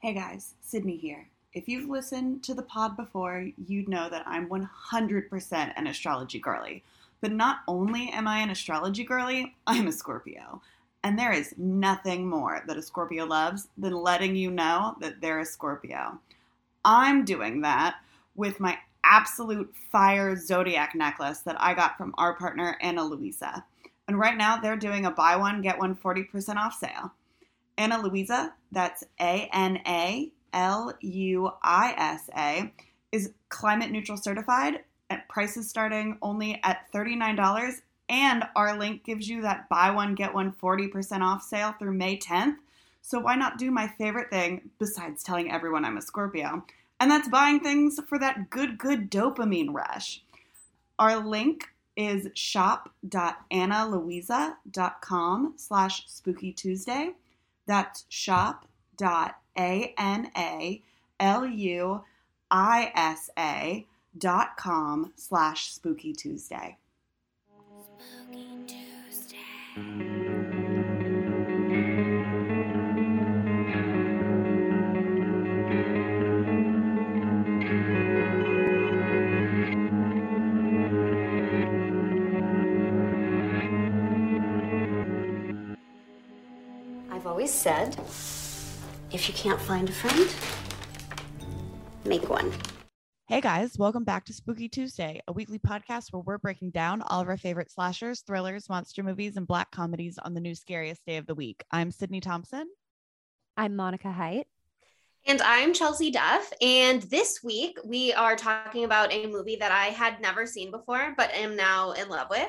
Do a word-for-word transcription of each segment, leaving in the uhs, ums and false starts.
Hey guys, Sydney here. If you've listened to the pod before, you'd know that I'm one hundred percent an astrology girly. But not only am I an astrology girly, I'm a Scorpio. And there is nothing more that a Scorpio loves than letting you know that they're a Scorpio. I'm doing that with my absolute fire zodiac necklace that I got from our partner, Ana Luisa. And right now they're doing a buy one, get one forty percent off sale. Ana Luisa, that's A N A L U I S A, is climate neutral certified at prices starting only at thirty-nine dollars, and our link gives you that buy one, get one forty percent off sale through May tenth. So why not do my favorite thing besides telling everyone I'm a Scorpio? And that's buying things for that good, good dopamine rush. Our link is shop.analuisa.com slash Spooky Tuesday. That's shop.analuisa.com slash Spooky Tuesday. Spooky Tuesday. Always said, if you can't find a friend, make one. Hey guys, welcome back to Spooky Tuesday, a weekly podcast where we're breaking down all of our favorite slashers, thrillers, monster movies, and black comedies on the new scariest day of the week. I'm Sydney Thompson. I'm Monica Height. And I'm Chelsea Duff. And this week we are talking about a movie that I had never seen before, but am now in love with.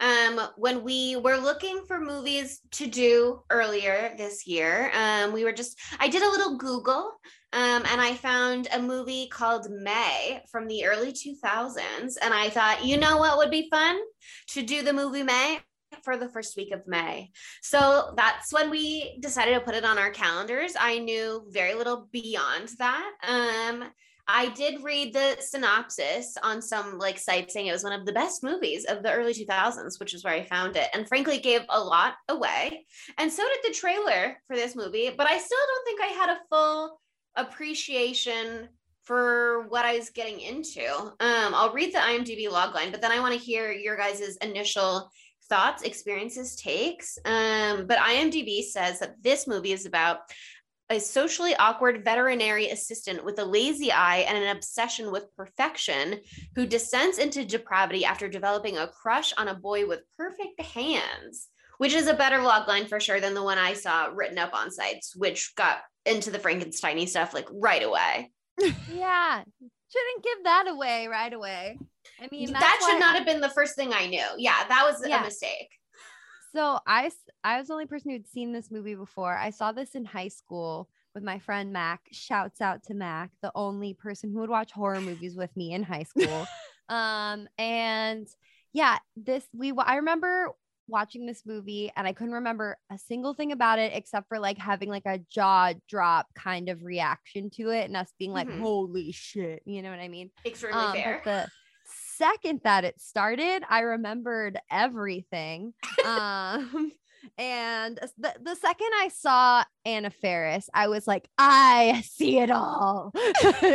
Um, when we were looking for movies to do earlier this year, um, we were just, I did a little Google um, and I found a movie called May from the early two thousands. And I thought, you know what would be fun? To do the movie May for the first week of May. So that's when we decided to put it on our calendars. I knew very little beyond that. Um, I did read the synopsis on some like site saying it was one of the best movies of the early two thousands, which is where I found it. And frankly, gave a lot away. And so did the trailer for this movie, but I still don't think I had a full appreciation for what I was getting into. Um, I'll read the IMDb logline, but then I want to hear your guys' initial thoughts, experiences, takes. Um, but IMDb says that this movie is about a socially awkward veterinary assistant with a lazy eye and an obsession with perfection who descends into depravity after developing a crush on a boy with perfect hands, which is a better logline for sure than the one I saw written up on sites, which got into the Frankenstein-y stuff like right away. Yeah. Shouldn't give that away right away. I mean, that should not I, have been the first thing I knew. Yeah, that was yeah. a mistake. So I, I was the only person who had seen this movie before. I saw this in high school with my friend Mac. Shouts out to Mac, the only person who would watch horror movies with me in high school. um, and yeah, this we I remember watching this movie and I couldn't remember a single thing about it except for like having like a jaw drop kind of reaction to it and us being like, mm-hmm. holy shit, you know what I mean? Extremely um, fair. But the, second that it started, I remembered everything. um, and the, the second I saw Anna Faris, I was like, I see it all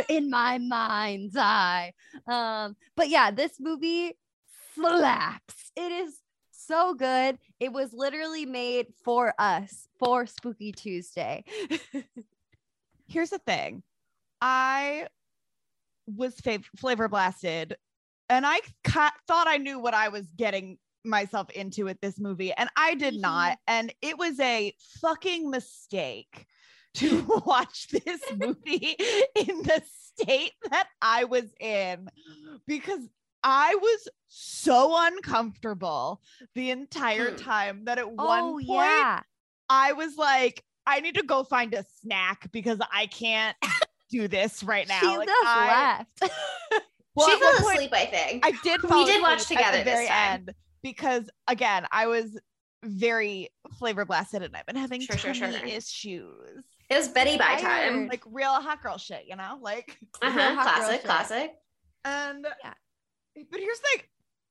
in my mind's eye. Um, but yeah, this movie slaps. It is so good. It was literally made for us for Spooky Tuesday. Here's the thing. I was fav- flavor blasted. And I ca- thought I knew what I was getting myself into with this movie. And I did not. And it was a fucking mistake to watch this movie in the state that I was in, because I was so uncomfortable the entire time that at oh, one point yeah. I was like, I need to go find a snack because I can't do this right now. She like, just I- left. Well, she fell asleep, point, I think. I did fall we asleep did watch together at the very this time. End because, again, I was very flavor blasted and I've been having sure, tummy sure, sure. issues. It was Betty by time. Like real hot girl shit, you know? Like uh-huh. classic, classic. And yeah. But here's the thing.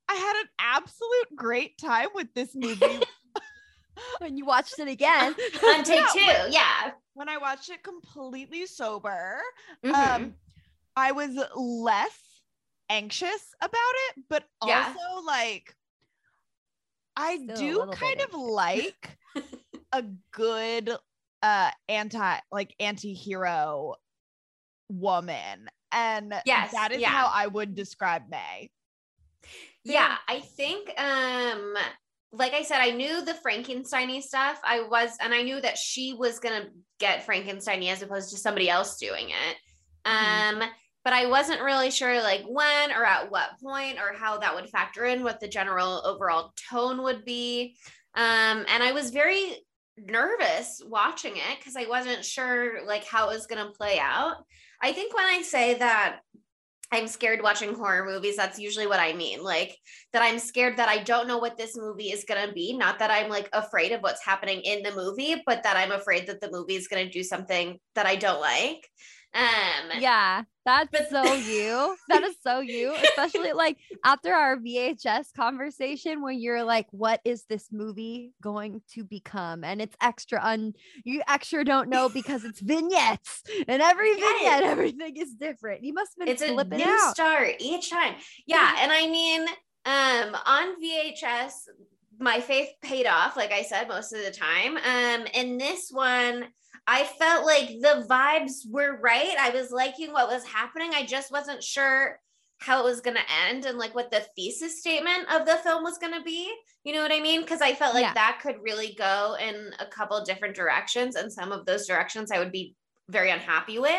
I had an absolute great time with this movie. when you watched it again. On take yeah, two, when, yeah. When I watched it completely sober, mm-hmm. um, I was less anxious about it, but yeah. also like, I Still do kind bit. of like a good uh, anti, like anti-hero woman. And yes, that is yeah. how I would describe May. Yeah, I think, um, like I said, I knew the Frankenstein-y stuff. I was, and I knew that she was going to get Frankenstein-y as opposed to somebody else doing it. Mm-hmm. Um, but I wasn't really sure like when or at what point or how that would factor in, what the general overall tone would be. Um, and I was very nervous watching it because I wasn't sure like how it was going to play out. I think when I say that I'm scared watching horror movies, that's usually what I mean. Like that I'm scared that I don't know what this movie is going to be. Not that I'm like afraid of what's happening in the movie, but that I'm afraid that the movie is going to do something that I don't like. Um, yeah, that's but- so you. That is so you, especially like after our V H S conversation where you're like, what is this movie going to become? And it's extra un you extra don't know because it's vignettes and every vignette, everything is different. You must have been it's flipping a new out. Start each time. Yeah. And I mean, um, on V H S, my faith paid off, like I said, most of the time. Um, and this one, I felt like the vibes were right. I was liking what was happening. I just wasn't sure how it was going to end and like what the thesis statement of the film was going to be. You know what I mean? Because I felt like yeah. that could really go in a couple different directions, and some of those directions I would be very unhappy with.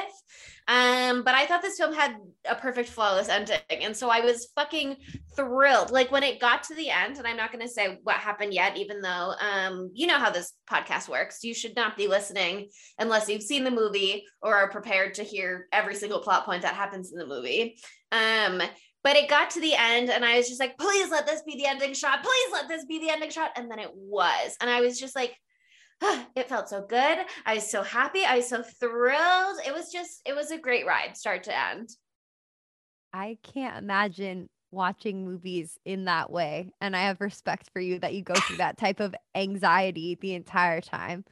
Um, but I thought this film had a perfect, flawless ending. And so I was fucking thrilled. Like when it got to the end, and I'm not going to say what happened yet, even though, um, you know how this podcast works. You should not be listening unless you've seen the movie or are prepared to hear every single plot point that happens in the movie. Um, but it got to the end and I was just like, please let this be the ending shot. Please let this be the ending shot. And then it was, and I was just like, it felt so good. I was so happy. I was so thrilled. It was just, it was a great ride, start to end. I can't imagine watching movies in that way. And I have respect for you that you go through that type of anxiety the entire time.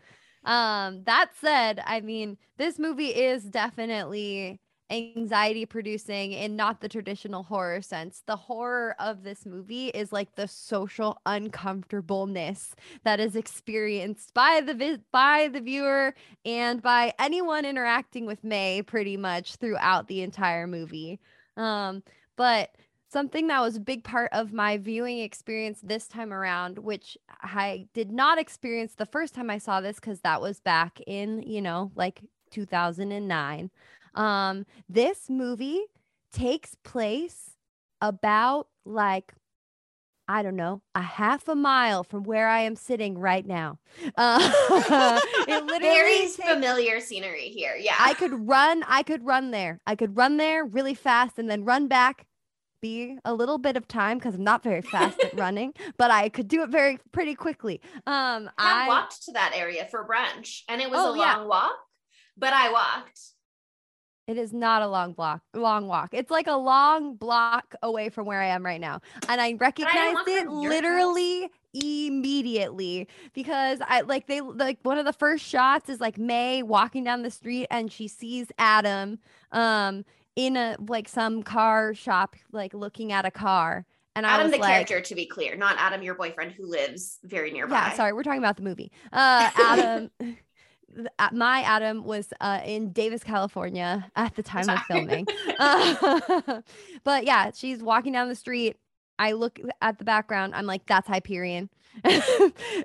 Um, that said, I mean, this movie is definitely anxiety producing in not the traditional horror sense. The horror of this movie is like the social uncomfortableness that is experienced by the vi- by the viewer and by anyone interacting with May pretty much throughout the entire movie. Um, but something that was a big part of my viewing experience this time around, which I did not experience the first time I saw this because that was back in, you know, like two thousand nine. Um, this movie takes place about like, I don't know, a half a mile from where I am sitting right now. Uh, it literally very takes, familiar scenery here. Yeah. I could run, I could run there. I could run there really fast and then run back, be a little bit of time because I'm not very fast at running, but I could do it very pretty quickly. Um, I, I walked to that area for brunch and it was oh, a long yeah. walk, but I walked. It is not a long block, long walk. It's like a long block away from where I am right now. And I recognized it literally immediately because I like they like one of the first shots is like May walking down the street and she sees Adam um, in a like some car shop, like looking at a car. And I Adam, the like, character, to be clear, not Adam, your boyfriend who lives very nearby. Yeah, sorry. We're talking about the movie. Uh, Adam. My Adam was uh, in Davis, California at the time Sorry. of filming. Uh, but yeah, she's walking down the street. I look at the background. I'm like, that's Hyperion.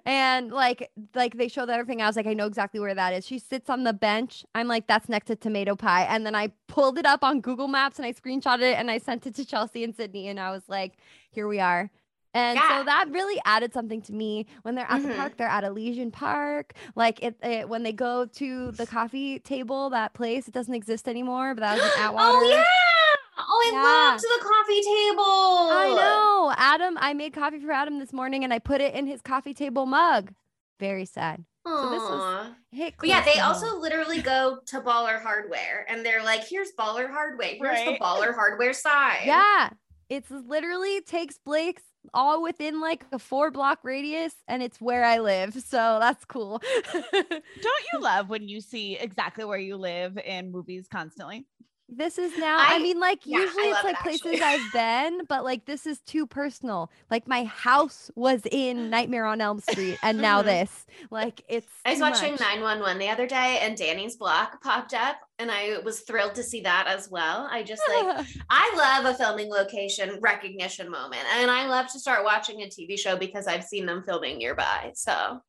And like, like they showed that everything. I was like, I know exactly where that is. She sits on the bench. I'm like, that's next to Tomato Pie. And then I pulled it up on Google Maps and I screenshotted it and I sent it to Chelsea and Sydney. And I was like, here we are. And yeah. so that really added something to me. When they're at mm-hmm. the park, they're at Elysian Park. Like it, it, when they go to the coffee table, that place, it doesn't exist anymore. But that was in Atwater. Oh, yeah. Oh, I yeah. loved the coffee table. I know. Adam, I made coffee for Adam this morning and I put it in his coffee table mug. Very sad. Aww. So this was hit but yeah, they down. Also literally go to Baller Hardware and they're like, here's Baller Hardware. Here's right? the Baller Hardware side. Yeah. It's literally takes Blake's. all within like a four block radius, and it's where I live. So that's cool. Don't you love when you see exactly where you live in movies constantly? This is now, I, I mean, like yeah, usually it's like it, places I've been, but like this is too personal. Like my house was in Nightmare on Elm Street and now this, like it's I was watching much. nine one one the other day and Danny's Block popped up and I was thrilled to see that as well. I just like, I love a filming location recognition moment. And I love to start watching a T V show because I've seen them filming nearby. So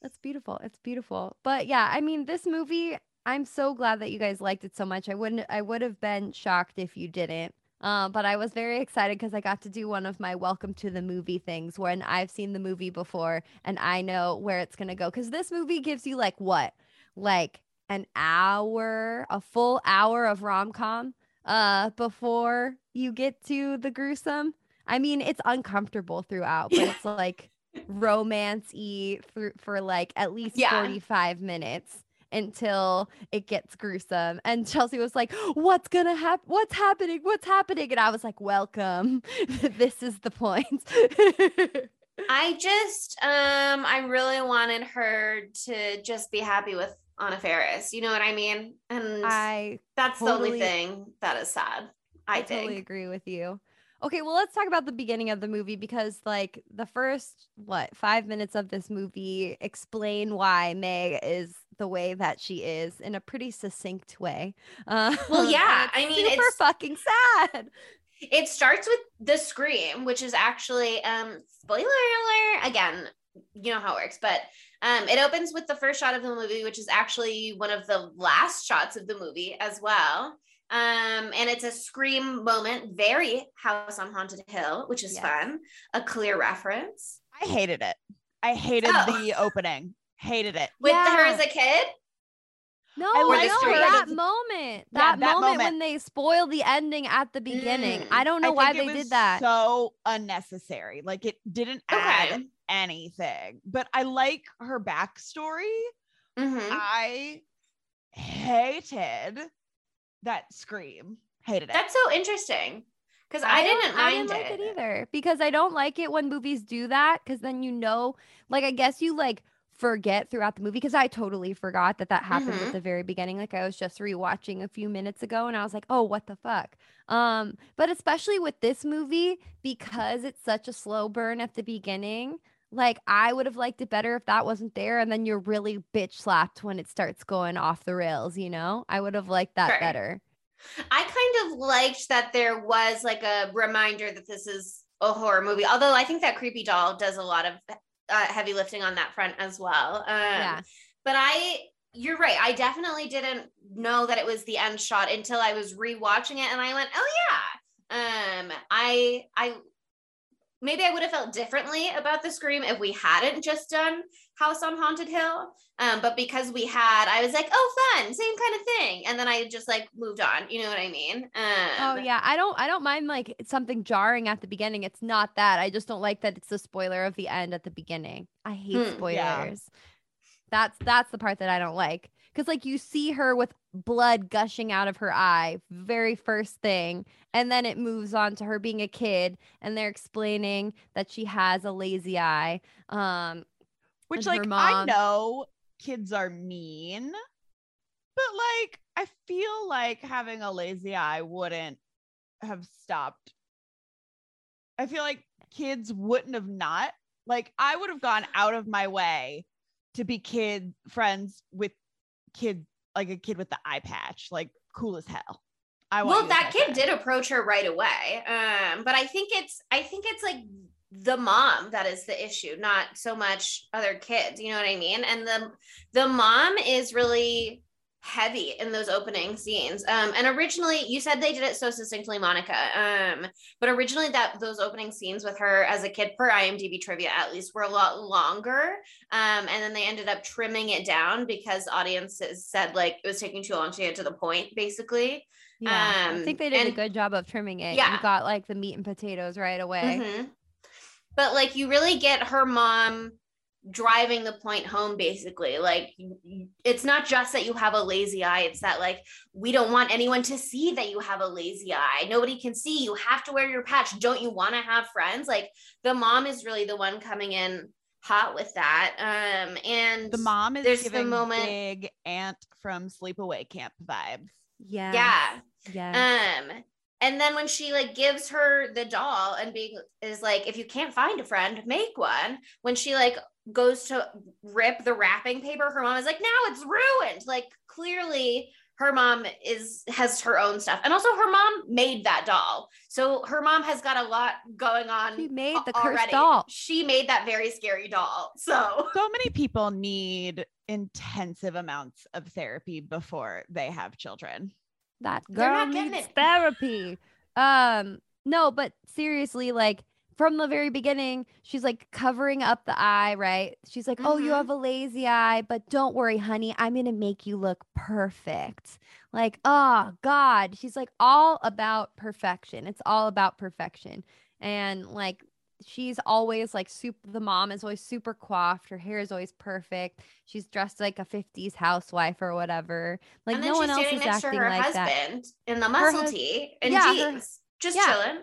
that's beautiful. It's beautiful. But yeah, I mean, this movie, I'm so glad that you guys liked it so much. I wouldn't, I would have been shocked if you didn't. Uh, but I was very excited because I got to do one of my welcome to the movie things when I've seen the movie before and I know where it's going to go. Because this movie gives you like what? Like an hour, a full hour of rom-com uh, before you get to the gruesome. I mean, it's uncomfortable throughout, but it's like romance-y for, for like at least yeah. forty-five minutes. Until it gets gruesome. And Chelsea was like, what's gonna happen? What's happening? What's happening? And I was like, welcome. This is the point. I just, um, I really wanted her to just be happy with Anna Faris. You know what I mean? And I that's totally, the only thing that is sad. I, I think. totally agree with you. Okay, well, let's talk about the beginning of the movie because, like, the first, what, five minutes of this movie explain why May is the way that she is in a pretty succinct way. Uh, well, yeah, I mean, super it's fucking sad. It starts with the scream, which is actually, um, spoiler alert, again, you know how it works, but um, it opens with the first shot of the movie, which is actually one of the last shots of the movie as well. Um, and it's a scream moment, very House on Haunted Hill, which is yes. fun. A clear reference. I hated it. I hated oh. the opening. Hated it. With yeah. her as a kid? No, I I know, that moment. That, yeah, that moment, moment when they spoil the ending at the beginning. Mm. I don't know I why they did that. So unnecessary. Like it didn't okay. add anything. But I like her backstory. Mm-hmm. I hated that scream. Hated it. That's so interesting because I, I didn't mind I didn't like it. it either because I don't like it when movies do that because then you know, like I guess you like forget throughout the movie because I totally forgot that that happened mm-hmm. at the very beginning. Like I was just rewatching a few minutes ago and I was like, oh, what the fuck? Um, but especially with this movie because it's such a slow burn at the beginning. Like I would have liked it better if that wasn't there. And then you're really bitch slapped when it starts going off the rails, you know, I would have liked that sure. better. I kind of liked that there was like a reminder that this is a horror movie. Although I think that creepy doll does a lot of uh, heavy lifting on that front as well. Um, yeah. But I, you're right. I definitely didn't know that it was the end shot until I was rewatching it. And I went, oh yeah. Um, I, I, Maybe I would have felt differently about the scream if we hadn't just done House on Haunted Hill. Um, but because we had, I was like, oh, fun, same kind of thing. And then I just like moved on. You know what I mean? Um, oh yeah. I don't, I don't mind like something jarring at the beginning. It's not that. I just don't like that. It's the spoiler of the end at the beginning. I hate hmm, spoilers. Yeah. That's, that's the part that I don't like. Cause like you see her with blood gushing out of her eye, very first thing. And then it moves on to her being a kid and they're explaining that she has a lazy eye. Um, Which like, I know kids are mean, but like, I feel like having a lazy eye wouldn't have stopped. I feel like kids wouldn't have not, like I would have gone out of my way to be kid friends with kid like a kid with the eye patch, like cool as hell. I want well that kid did approach her right away, um but I think it's I think it's like the mom that is the issue, not so much other kids, you know what I mean? And the the mom is really heavy in those opening scenes, um and originally you said they did it so succinctly, Monica, um but originally that those opening scenes with her as a kid per I M D B trivia at least were a lot longer, um and then they ended up trimming it down because audiences said like it was taking too long to get to the point basically. Yeah, um I think they did and, a good job of trimming it. Yeah, you got like the meat and potatoes right away. Mm-hmm. But like you really get her mom driving the point home, basically. Like, it's not just that you have a lazy eye, it's that, like, we don't want anyone to see that you have a lazy eye. Nobody can see. You have to wear your patch. Don't you want to have friends? Like, the mom is really the one coming in hot with that. Um, and the mom is there's giving the moment big aunt from Sleepaway Camp vibes. Yeah. Yeah. Yeah. Um, and then when she like gives her the doll and being is like, if you can't find a friend, make one. When she like goes to rip the wrapping paper, her mom is like, now it's ruined. Like, clearly her mom is has her own stuff. And also her mom made that doll. So her mom has got a lot going on. She made the already. cursed doll. She made that very scary doll. So so many people need intensive amounts of therapy before they have children. That girl needs therapy. Um, no, but seriously, like from the very beginning, she's like covering up the eye, right? She's like, mm-hmm. oh, you have a lazy eye, but don't worry, honey. I'm going to make you look perfect. Like, oh God, she's like all about perfection. It's all about perfection. And like, she's always like super, the mom is always super coiffed. Her hair is always perfect. She's dressed like a fifties housewife or whatever. Like, and then no she's one else is acting her like husband that. In the muscle hus- tee and yeah, jeans, her, just yeah. chilling.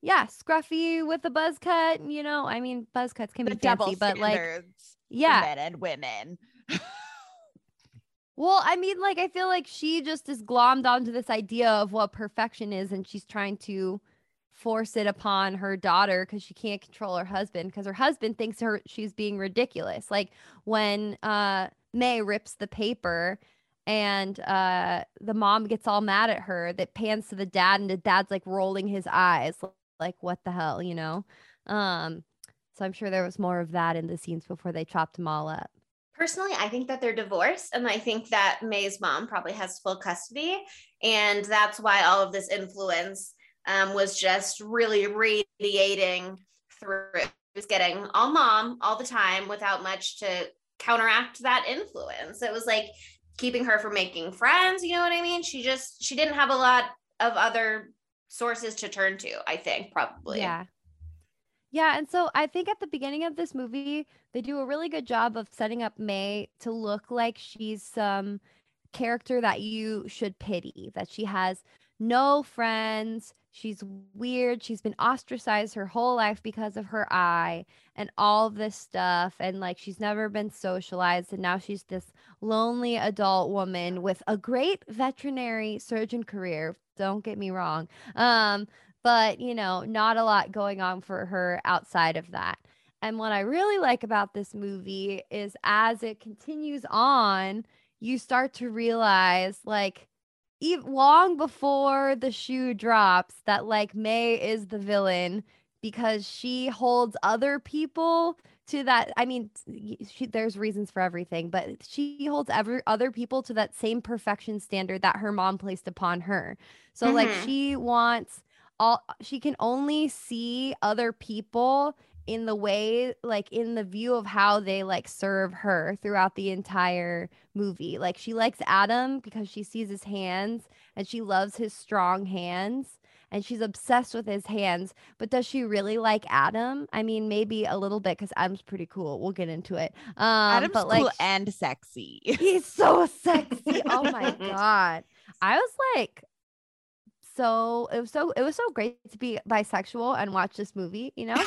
Yeah, scruffy with a buzz cut. You know, I mean, buzz cuts can the be fancy, but like, yeah, men and women. Well, I mean, like, I feel like she just is glommed onto this idea of what perfection is, and she's trying to force it upon her daughter because she can't control her husband because her husband thinks her she's being ridiculous. Like when uh May rips the paper and uh the mom gets all mad at her, that pans to the dad and the dad's like rolling his eyes like, what the hell, you know? Um so I'm sure there was more of that in the scenes before they chopped them all up. Personally, I think that they're divorced, and I think that May's mom probably has full custody, and that's why all of this influence Um, was just really radiating through. It was getting all mom all the time without much to counteract that influence. It was like keeping her from making friends. You know what I mean? She just, she didn't have a lot of other sources to turn to, I think, probably. Yeah. Yeah. And so I think at the beginning of this movie, they do a really good job of setting up May to look like she's some character that you should pity, that she has no friends. She's weird. She's been ostracized her whole life because of her eye and all of this stuff. And like, she's never been socialized. And now she's this lonely adult woman with a great veterinary surgeon career. Don't get me wrong. Um, but, you know, not a lot going on for her outside of that. And what I really like about this movie is as it continues on, you start to realize, like, even long before the shoe drops, that like May is the villain because she holds other people to that. I mean, she, there's reasons for everything, but she holds every other people to that same perfection standard that her mom placed upon her. So mm-hmm. like she wants all, she can only see other people in the way, like in the view of how they like serve her throughout the entire movie. Like she likes Adam because she sees his hands and she loves his strong hands and she's obsessed with his hands. But does she really like Adam? I mean, maybe a little bit because Adam's pretty cool. We'll get into it. Um, Adam's but, like, cool and sexy. He's so sexy. Oh my God. I was like, so it was so, it was so great to be bisexual and watch this movie, you know?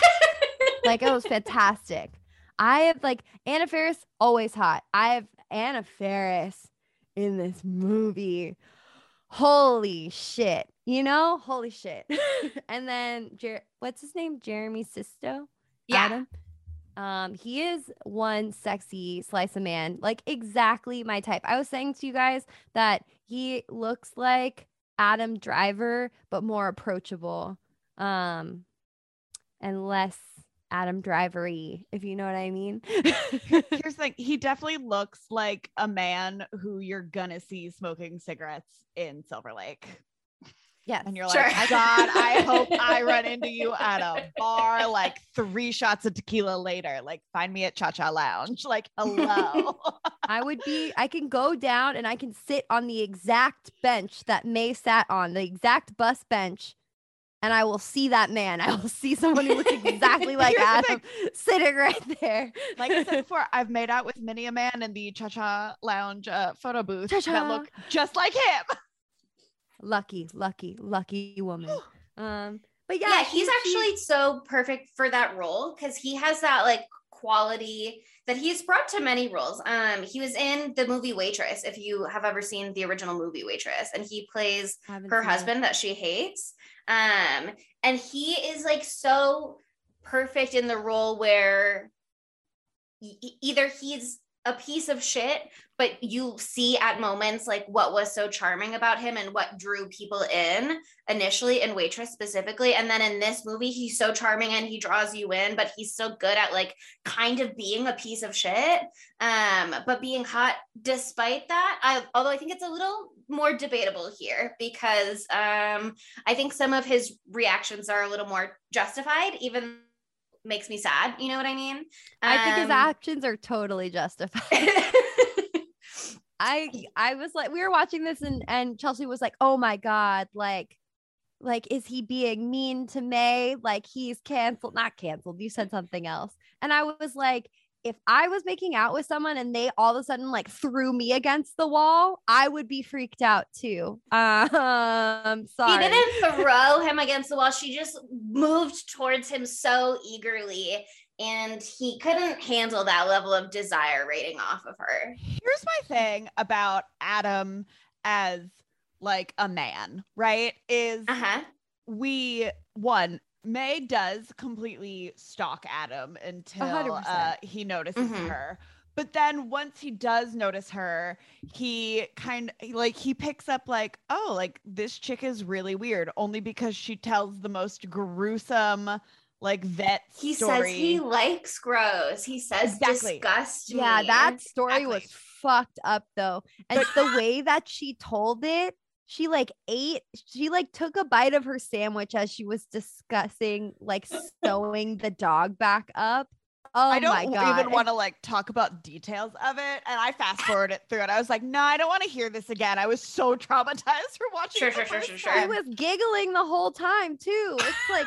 Like, it was fantastic. I have, like, Anna Faris, always hot. I have Anna Faris in this movie. Holy shit. You know? Holy shit. And then, Jer- what's his name? Jeremy Sisto? Yeah. Adam? Um, he is one sexy slice of man. Like, exactly my type. I was saying to you guys that he looks like Adam Driver, but more approachable. Um, and less Adam Driver-y, if you know what I mean. Here's the thing. He definitely looks like a man who you're gonna see smoking cigarettes in Silver Lake. Yes. And you're sure. like, God, I hope I run into you at a bar like three shots of tequila later. Like, find me at Cha Cha Lounge. Like, hello. I would be, I can go down and I can sit on the exact bench that May sat on, the exact bus bench and I will see that man. I will see someone who looks exactly like Adam like, sitting right there. Like I said before, I've made out with many a man in the Cha-Cha Lounge uh, photo booth Cha-Cha. that look just like him. Lucky, lucky, lucky woman. Um, but yeah, yeah he's he, actually he, so perfect for that role because he has that like quality that he's brought to many roles. Um, he was in the movie Waitress, if you have ever seen the original movie Waitress, and he plays her husband it. that she hates. Um, and he is like so perfect in the role where e- either he's a piece of shit, but you see at moments like what was so charming about him and what drew people in initially in Waitress specifically. And then in this movie, he's so charming and he draws you in, but he's still good at like kind of being a piece of shit, um, but being hot despite that. I, although I think it's a little more debatable here because um, I think some of his reactions are a little more justified, even makes me sad. You know what I mean? Um, I think his actions are totally justified. I I was like, we were watching this and, and Chelsea was like, oh my God, like, like, is he being mean to May? Like he's canceled, not canceled. You said something else. And I was like, if I was making out with someone and they all of a sudden like threw me against the wall, I would be freaked out too. Um, sorry. She didn't throw him against the wall. She just moved towards him so eagerly and he couldn't handle that level of desire rating off of her. Here's my thing about Adam as like a man, right? Is uh-huh. we one, May does completely stalk Adam until uh, he notices mm-hmm. her. But then once he does notice her, he kind of like he picks up like, oh, like this chick is really weird only because she tells the most gruesome like vet he story. He says he likes gross. He says exactly. disgust me. Yeah, that story exactly. was fucked up though. And the way that she told it, She like ate, she like took a bite of her sandwich as she was discussing like sewing the dog back up. Oh my God. I don't even want to like talk about details of it. And I fast forwarded it through it. I was like, no, nah, I don't want to hear this again. I was so traumatized from watching sure, it. Sure, sure, sure, sure. I was giggling the whole time too. It's like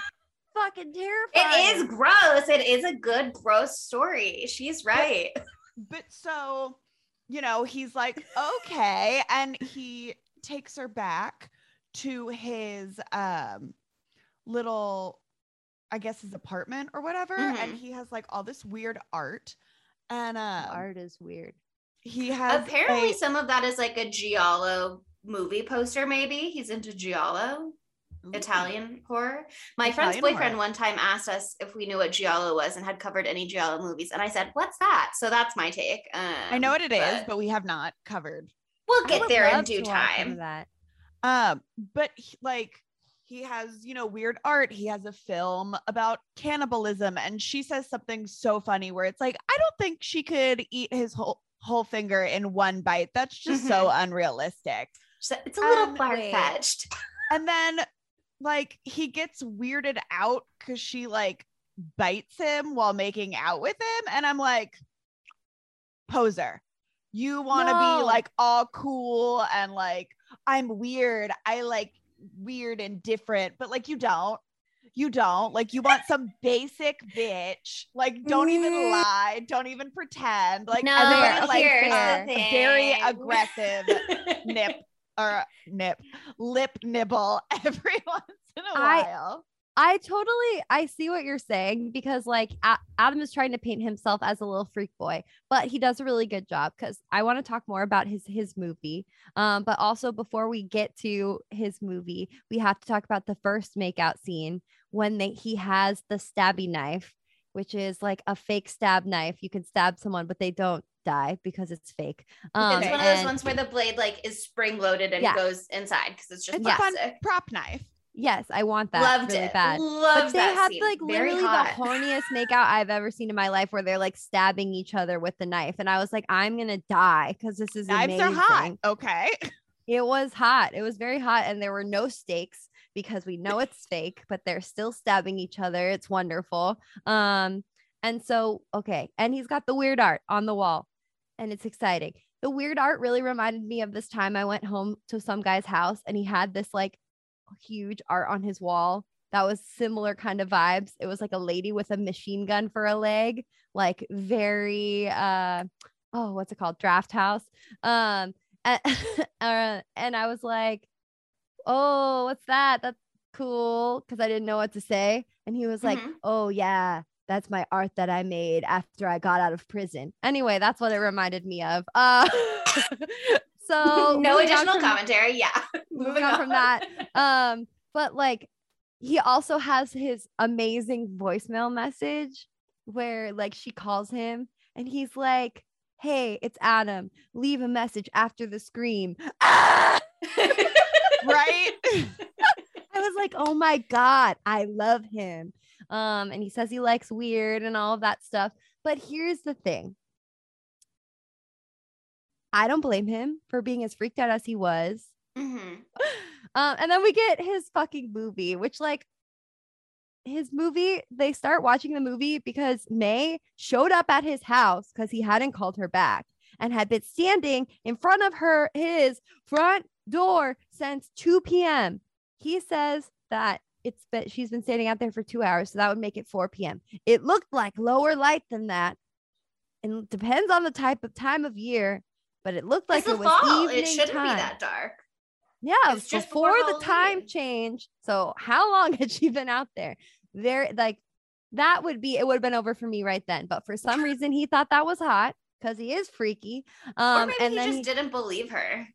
fucking terrifying. It is gross. It is a good gross story. She's right. But, but so, you know, he's like, okay. And he takes her back to his um little I guess his apartment or whatever mm-hmm. and he has like all this weird art and uh art is weird. He has apparently a- some of that is like a Giallo movie poster. Maybe he's into Giallo. Ooh. Italian horror. My Italian friend's boyfriend horror. One time asked us if we knew what Giallo was and had covered any Giallo movies, and I said what's that? So that's my take. um, I know what it but- is but we have not covered. We'll get there in due time. That. Um, but he, like he has, you know, weird art. He has a film about cannibalism and she says something so funny where it's like, I don't think she could eat his whole, whole finger in one bite. That's just mm-hmm. so unrealistic. So it's a little um, far-fetched. And then like he gets weirded out because she like bites him while making out with him. And I'm like, poser. You want to no. be like all cool and like, I'm weird. I like weird and different, but like, you don't, you don't like, you want some basic bitch. Like, don't even lie. Don't even pretend. Like, no, everybody likes a very aggressive nip or nip lip nibble every once in a I- while. I totally, I see what you're saying because like a- Adam is trying to paint himself as a little freak boy, but he does a really good job because I want to talk more about his, his movie. Um, but also before we get to his movie, we have to talk about the first makeout scene when they, he has the stabby knife, which is like a fake stab knife. You can stab someone, but they don't die because it's fake. Um, it's one and- of those ones where the blade like is spring loaded and yeah. goes inside because it's just it's a fun prop knife. Yes, I want that. Loved really it. Bad. Loved but they that had scene. Like Very literally hot. The horniest makeout I've ever seen in my life, where they're like stabbing each other with the knife, and I was like, I'm gonna die because this is knives amazing. Are hot. Okay, it was hot. It was very hot, and there were no stakes because we know it's fake, but they're still stabbing each other. It's wonderful. Um, and so okay, and he's got the weird art on the wall, and it's exciting. The weird art really reminded me of this time I went home to some guy's house, and he had this like huge art on his wall That was similar kind of vibes. It was like a lady with a machine gun for a leg, like very, uh, oh, what's it called? Draft House. Um, and, uh, and I was like, oh, what's that? That's cool. Cause I didn't know what to say. And he was mm-hmm. like, oh yeah, that's my art that I made after I got out of prison. Anyway, that's what it reminded me of. Uh, so no additional from, commentary. Yeah. Moving on, on from that. Um, but like, he also has his amazing voicemail message where like she calls him and he's like, hey, it's Adam. Leave a message after the scream. Ah! Right? I was like, oh my God, I love him. Um, and he says he likes weird and all of that stuff. But here's the thing. I don't blame him for being as freaked out as he was. Mm-hmm. Um, and then we get his fucking movie, which like his movie, they start watching the movie because May showed up at his house because he hadn't called her back and had been standing in front of her, his front door since two p.m. He says that it's been, she's been standing out there for two hours. So that would make it four p.m. It looked like lower light than that. And depends on the type of time of year, but it looked like it's it was fall. Evening It shouldn't time. Be that dark. Yeah, it was just before, before the time change. So how long had she been out there? There, like, that would be, it would have been over for me right then. But for some reason, he thought that was hot because he is freaky. Um, or maybe and he then just he, didn't believe her.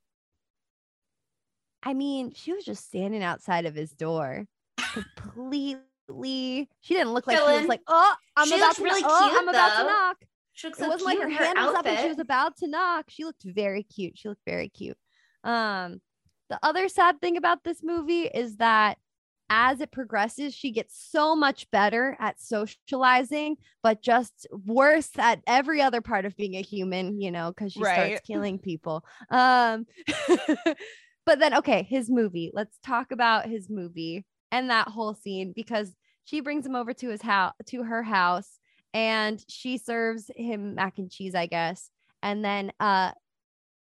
I mean, she was just standing outside of his door. Completely. She didn't look like Dylan. She was like, oh, I'm she about to really knock. Cute, oh, I'm though. About to knock. She looks it so wasn't like her hand her was up and she was about to knock. She looked very cute. She looked very cute. Um. The other sad thing about this movie is that as it progresses, she gets so much better at socializing, but just worse at every other part of being a human, you know, because she right. starts killing people. Um, but then, okay, his movie. Let's talk about his movie and that whole scene, because she brings him over to his house, to her house, and she serves him mac and cheese, I guess. And then, uh,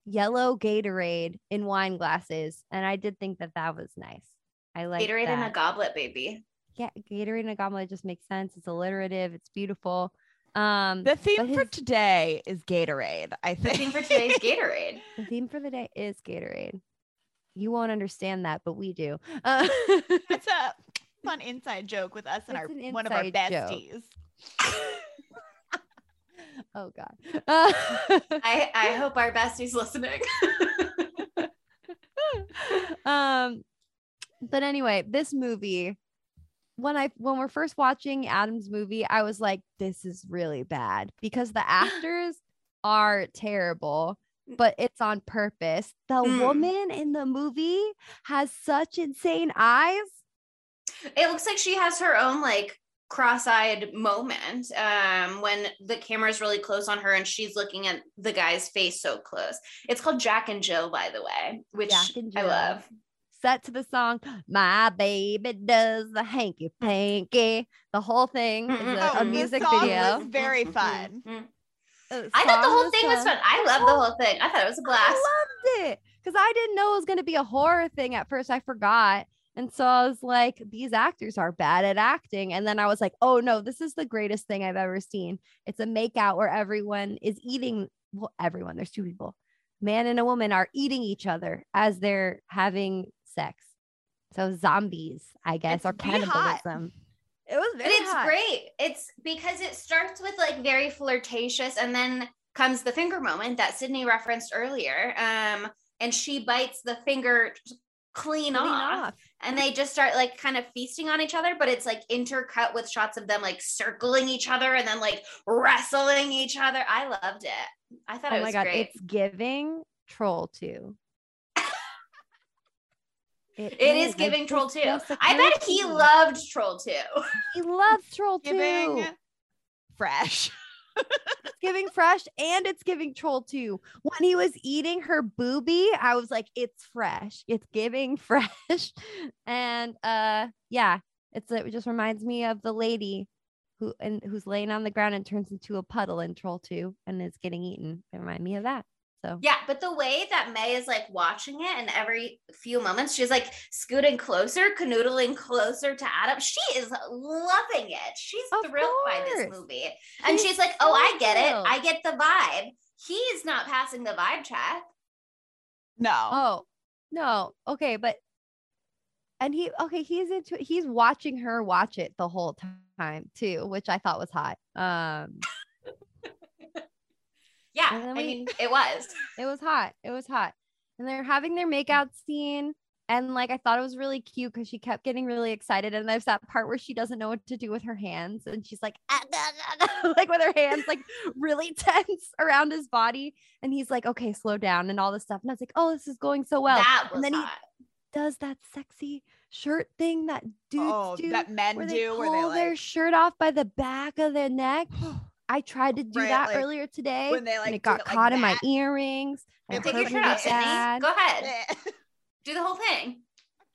yellow Gatorade in wine glasses, and I did think that that was nice. I like Gatorade that. In a goblet, baby. Yeah, Gatorade in a goblet just makes sense. It's alliterative. It's beautiful. Um, the theme his, for today is Gatorade. I think the theme for today is Gatorade. The theme for the day is Gatorade. You won't understand that, but we do. Uh, it's a fun inside joke with us and our an one of our besties. Oh God! Uh, I I hope our bestie's listening. um, but anyway, this movie, when I when we're first watching Adam's movie, I was like, "This is really bad," because the actors are terrible, but it's on purpose. The mm. woman in the movie has such insane eyes. It looks like she has her own like. Cross-eyed moment um when the camera is really close on her and she's looking at the guy's face so close. It's called Jack and Jill, by the way, which I love. Set to the song "My Baby Does the Hanky Panky." The whole thing mm-hmm. is a, oh, a music the song video. Was very fun. Mm-hmm. Uh, I thought the whole was thing fun. was fun. I loved oh, the whole thing. I thought it was a blast. I loved it because I didn't know it was going to be a horror thing at first. I forgot. And so I was like, these actors are bad at acting. And then I was like, oh, no, this is the greatest thing I've ever seen. It's a makeout where everyone is eating. Well, everyone. There's two people. Man and a woman are eating each other as they're having sex. So zombies, I guess, it's or cannibalism. It was very But it's hot. Great. It's because it starts with like very flirtatious and then comes the finger moment that Sydney referenced earlier. Um, and she bites the finger clean, clean off. off. And they just start like kind of feasting on each other, but it's like intercut with shots of them like circling each other and then like wrestling each other. I loved it. I thought oh it was great. Oh my God, great. It's giving Troll two. It, it is, is giving it's Troll two. I bet he loved Troll two. He loved Troll two. Giving fresh. It's giving fresh and it's giving Troll two. When he was eating her boobie, I was like, it's fresh. It's giving fresh. And uh, yeah, it's it just reminds me of the lady who and who's laying on the ground and turns into a puddle in Troll two and is getting eaten. It reminded me of that. So yeah, but the way that May is like watching it, and every few moments she's like scooting closer, canoodling closer to Adam. She is loving it. She's of thrilled course. by this movie, and she's, she's like, "Oh, I get it. I get the vibe. He's not passing the vibe check." No. Oh no. Okay, but and he okay. He's into. He's watching her watch it the whole time too, which I thought was hot. Um. Yeah, I mean, it was. It was hot. It was hot. And they're having their makeout scene. And like, I thought it was really cute because she kept getting really excited. And there's that part where she doesn't know what to do with her hands. And she's like, ah, nah, nah, nah, like with her hands, like really tense around his body. And he's like, okay, slow down and all this stuff. And I was like, oh, this is going so well. That was and then hot. He does that sexy shirt thing that dudes oh, do. That men where do. They pull where they like- their shirt off by the back of their neck. I tried to do right, that like, earlier today when they, like, and it got it caught like in my earrings. I take your shirt off, Sydney. Go ahead. Do the whole thing.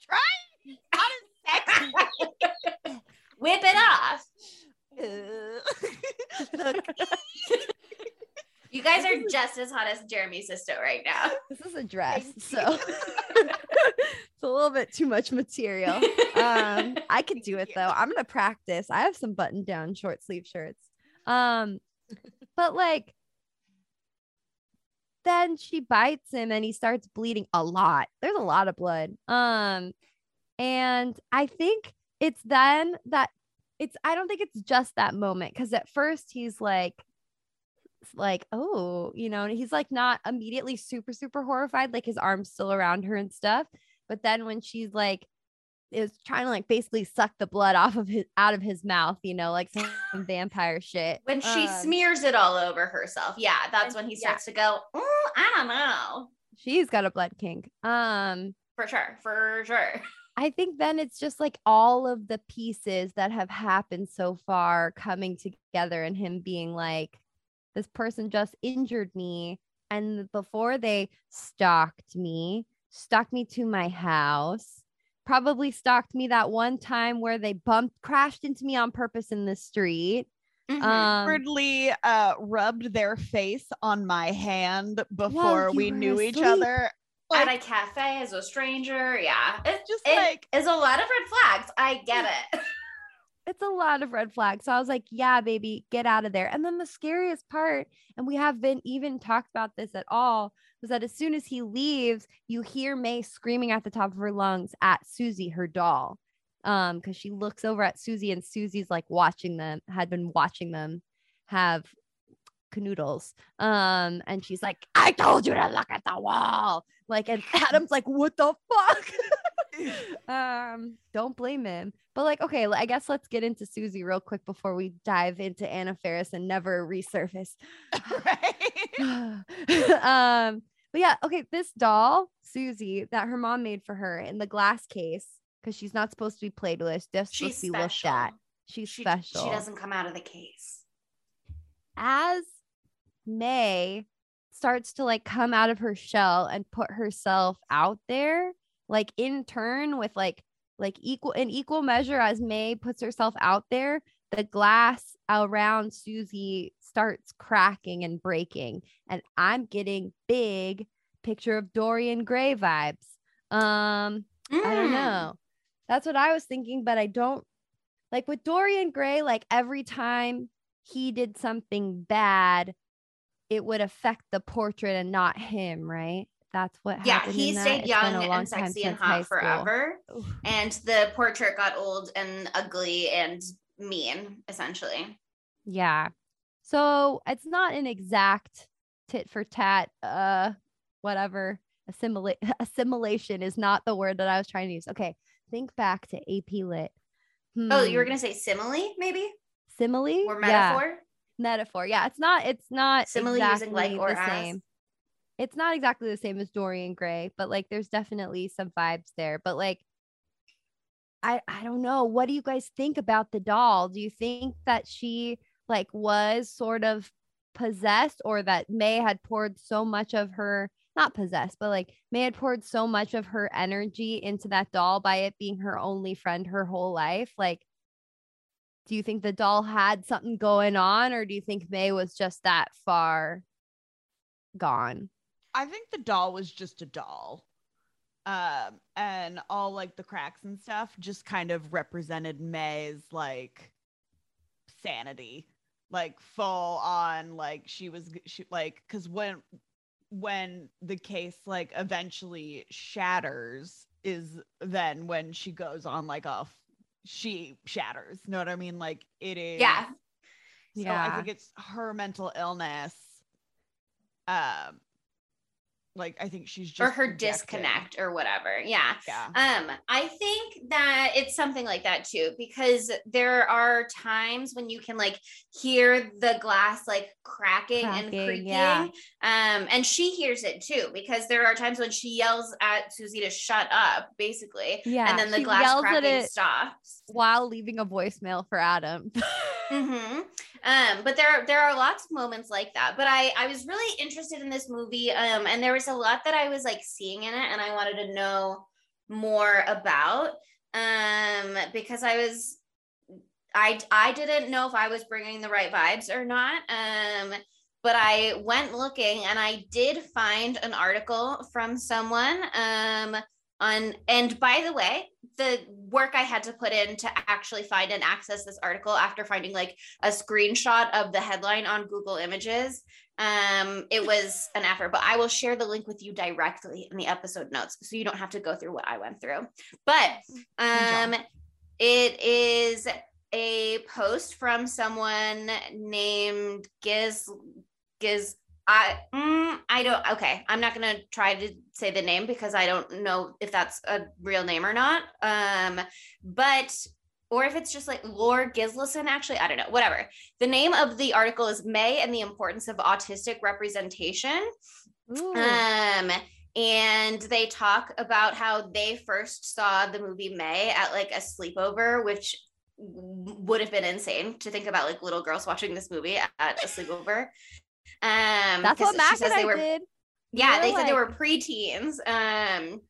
Try it. Not sexy. Whip it off. You guys are just as hot as Jeremy Sisto right now. This is a dress, so it's a little bit too much material. Um, I could do it, though. I'm going to practice. I have some button-down short sleeve shirts. Um, but like, then she bites him and he starts bleeding a lot. There's a lot of blood. Um, and I think it's then that it's, I don't think it's just that moment. Cause at first he's like, like, oh, you know, and he's like, not immediately super, super horrified. Like his arm's still around her and stuff. But then when she's like, is trying to like basically suck the blood off of his out of his mouth, you know, like some, some vampire shit. When she um, smears it all over herself. Yeah, that's when he starts yeah. to go, mm, I don't know. She's got a blood kink. Um, for sure, for sure. I think then it's just like all of the pieces that have happened so far coming together and him being like, this person just injured me. And before they stalked me, stalked me to my house. Probably stalked me that one time where they bumped, crashed into me on purpose in the street. Mm-hmm. Um, weirdly, uh, rubbed their face on my hand before we knew asleep. each other. Like, at a cafe as a stranger. Yeah. It's just it like, it's a lot of red flags. I get it. It's a lot of red flags. So I was like, yeah, baby, get out of there. And then the scariest part, and we haven't even talked about this at all, was that as soon as he leaves, you hear May screaming at the top of her lungs at Susie, her doll, um, because she looks over at Susie and Susie's like watching them, had been watching them have canoodles. Um, and she's like, I told you to look at the wall. Like, and Adam's like, what the fuck? um don't blame him, but like, okay, I guess let's get into Susie real quick before we dive into Anna Faris and never resurface. Right. um but yeah, okay, this doll Susie that her mom made for her in the glass case, because she's not supposed to be played with, just supposed to be looked at. She's she, special. She doesn't come out of the case. As May starts to like come out of her shell and put herself out there, like in turn with like, like equal in equal measure as May puts herself out there, the glass around Susie starts cracking and breaking. And I'm getting big picture of Dorian Gray vibes. Um, mm. I don't know. That's what I was thinking, but I don't like with Dorian Gray. Like every time he did something bad, it would affect the portrait and not him. Right. That's what yeah, happened. Yeah, he stayed young and sexy and hot forever. Oof. And the portrait got old and ugly and mean, essentially. Yeah. So it's not an exact tit for tat, uh, whatever. Assimila- assimilation is not the word that I was trying to use. Okay. Think back to A P Lit. Hmm. Oh, you were going to say simile, maybe? Simile? Or metaphor? Yeah. Metaphor. Yeah. It's not, it's not simile exactly using like or the as. Same. It's not exactly the same as Dorian Gray, but like there's definitely some vibes there. But like, I I don't know. What do you guys think about the doll? Do you think that she like was sort of possessed, or that May had poured so much of her, not possessed, but like May had poured so much of her energy into that doll by it being her only friend her whole life? Like, do you think the doll had something going on, or do you think May was just that far gone? I think the doll was just a doll. Um, and all like the cracks and stuff just kind of represented May's like sanity, like full on, like she was she, like, because when when the case like eventually shatters is then when she goes on like a she shatters, know what I mean? Like it is, yeah. So yeah. I think it's her mental illness. Um. Like, I think she's just or her rejected. Disconnect or whatever. Yeah. yeah. Um, I think that it's something like that too, because there are times when you can like hear the glass, like cracking, cracking and creaking. Yeah. Um, and she hears it too, because there are times when she yells at Susie to shut up basically. Yeah. And then the she glass cracking stops while leaving a voicemail for Adam. Mm-hmm. Um, but there, there are lots of moments like that, but I, I was really interested in this movie. Um, and there was a lot that I was like seeing in it and I wanted to know more about, um, because I was, I, I didn't know if I was bringing the right vibes or not. Um, but I went looking and I did find an article from someone, um, on, and by the way, the work I had to put in to actually find and access this article after finding like a screenshot of the headline on Google Images, um, it was an effort, but I will share the link with you directly in the episode notes. So you don't have to go through what I went through, but um, it is a post from someone named Giz, Giz, I, mm, I don't, okay. I'm not going to try to say the name because I don't know if that's a real name or not. Um, but, or if it's just like Lord Gislason, actually, I don't know, whatever. The name of the article is May and the Importance of Autistic Representation. Ooh. Um, and they talk about how they first saw the movie May at like a sleepover, which would have been insane to think about, like little girls watching this movie at a sleepover. Um, that's what Mac and I were, did. Yeah, they like... said they were preteens. Um,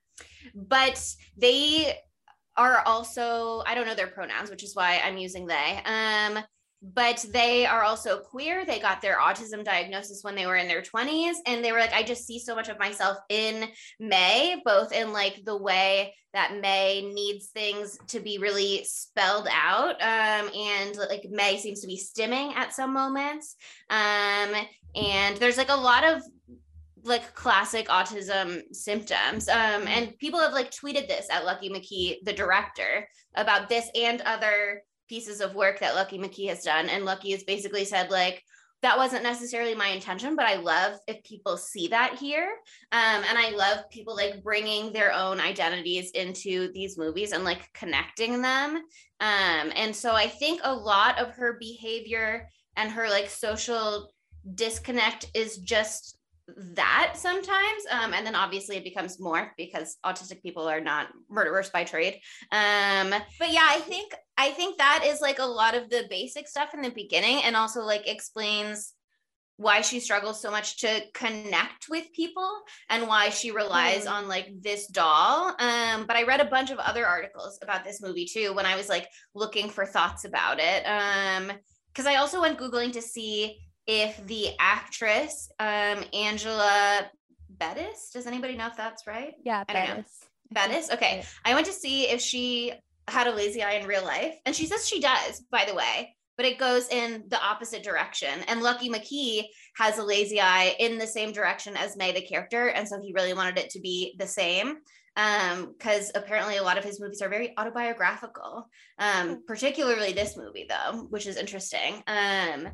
but they are also, I don't know their pronouns, which is why I'm using they. Um, but they are also queer. They got their autism diagnosis when they were in their twenties. And they were like, I just see so much of myself in May, both in like the way that May needs things to be really spelled out. Um, and like May seems to be stimming at some moments. Um, and there's like a lot of like classic autism symptoms. Um, and people have like tweeted this at Lucky McKee, the director, about this and other pieces of work that Lucky McKee has done. And Lucky has basically said like, that wasn't necessarily my intention, but I love if people see that here. Um, and I love people like bringing their own identities into these movies and like connecting them. Um, and so I think a lot of her behavior and her like social disconnect is just that sometimes. Um, and then obviously it becomes more because autistic people are not murderers by trade. Um, but yeah, I think, I think that is like a lot of the basic stuff in the beginning and also like explains why she struggles so much to connect with people and why she relies mm. on like this doll. Um, but I read a bunch of other articles about this movie too, when I was like looking for thoughts about it. Um, cause I also went Googling to see if the actress, um, Angela Bettis, does anybody know if that's right? Yeah, I don't know. Bettis. Okay. I went to see if she had a lazy eye in real life. And she says she does, by the way, but it goes in the opposite direction. And Lucky McKee has a lazy eye in the same direction as May, the character. And so he really wanted it to be the same. Um, because apparently a lot of his movies are very autobiographical, um, particularly this movie though, which is interesting. Um,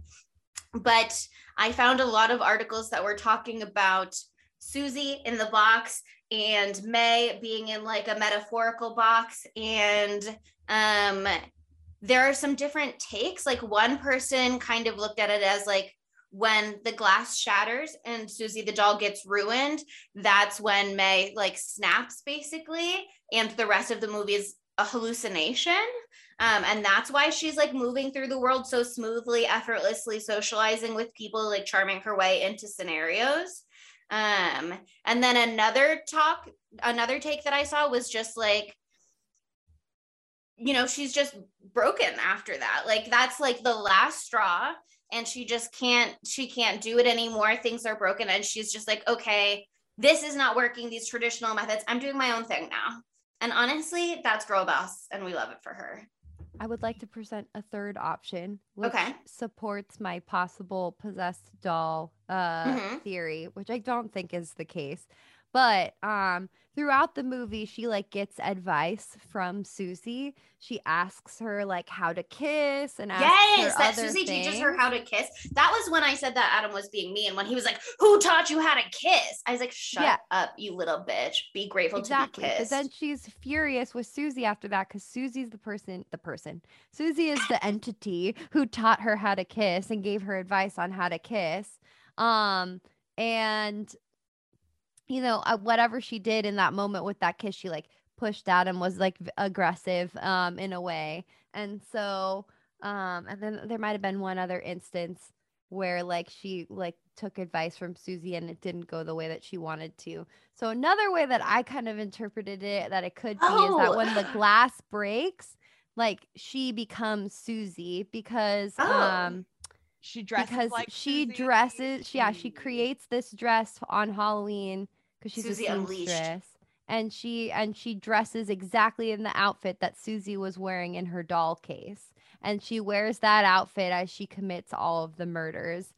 But I found a lot of articles that were talking about Susie in the box and May being in like a metaphorical box. And um, there are some different takes. Like one person kind of looked at it as like when the glass shatters and Susie the doll gets ruined, that's when May like snaps basically. And the rest of the movie is a hallucination. Um, and that's why she's like moving through the world so smoothly, effortlessly socializing with people, like charming her way into scenarios. Um, and then another talk, another take that I saw was just like, you know, she's just broken after that. Like that's like the last straw and she just can't, she can't do it anymore. Things are broken and she's just like, okay, this is not working, these traditional methods. I'm doing my own thing now. And honestly, that's girl boss, and we love it for her. I would like to present a third option, which okay. supports my possible possessed doll uh, mm-hmm. theory, which I don't think is the case. But um, throughout the movie, she, like, gets advice from Susie. She asks her, like, how to kiss and asks yes, her that other Susie things. Teaches her how to kiss. That was when I said that Adam was being mean, when he was like, who taught you how to kiss? I was like, shut yeah. up, you little bitch. Be grateful exactly. to be kissed. But then she's furious with Susie after that because Susie's the person, the person. Susie is the entity who taught her how to kiss and gave her advice on how to kiss. Um, and... you know, whatever she did in that moment with that kiss, she, like, pushed out and was, like, aggressive um, in a way. And so, um, and then there might have been one other instance where, like, she, like, took advice from Susie and it didn't go the way that she wanted to. So another way that I kind of interpreted it that it could be oh. is that when the glass breaks, like, she becomes Susie because oh. – um, she dresses because like she Susie dresses. Yeah, she creates this dress on Halloween. Because she's Susie a seamstress, and she and she dresses exactly in the outfit that Susie was wearing in her doll case, and she wears that outfit as she commits all of the murders,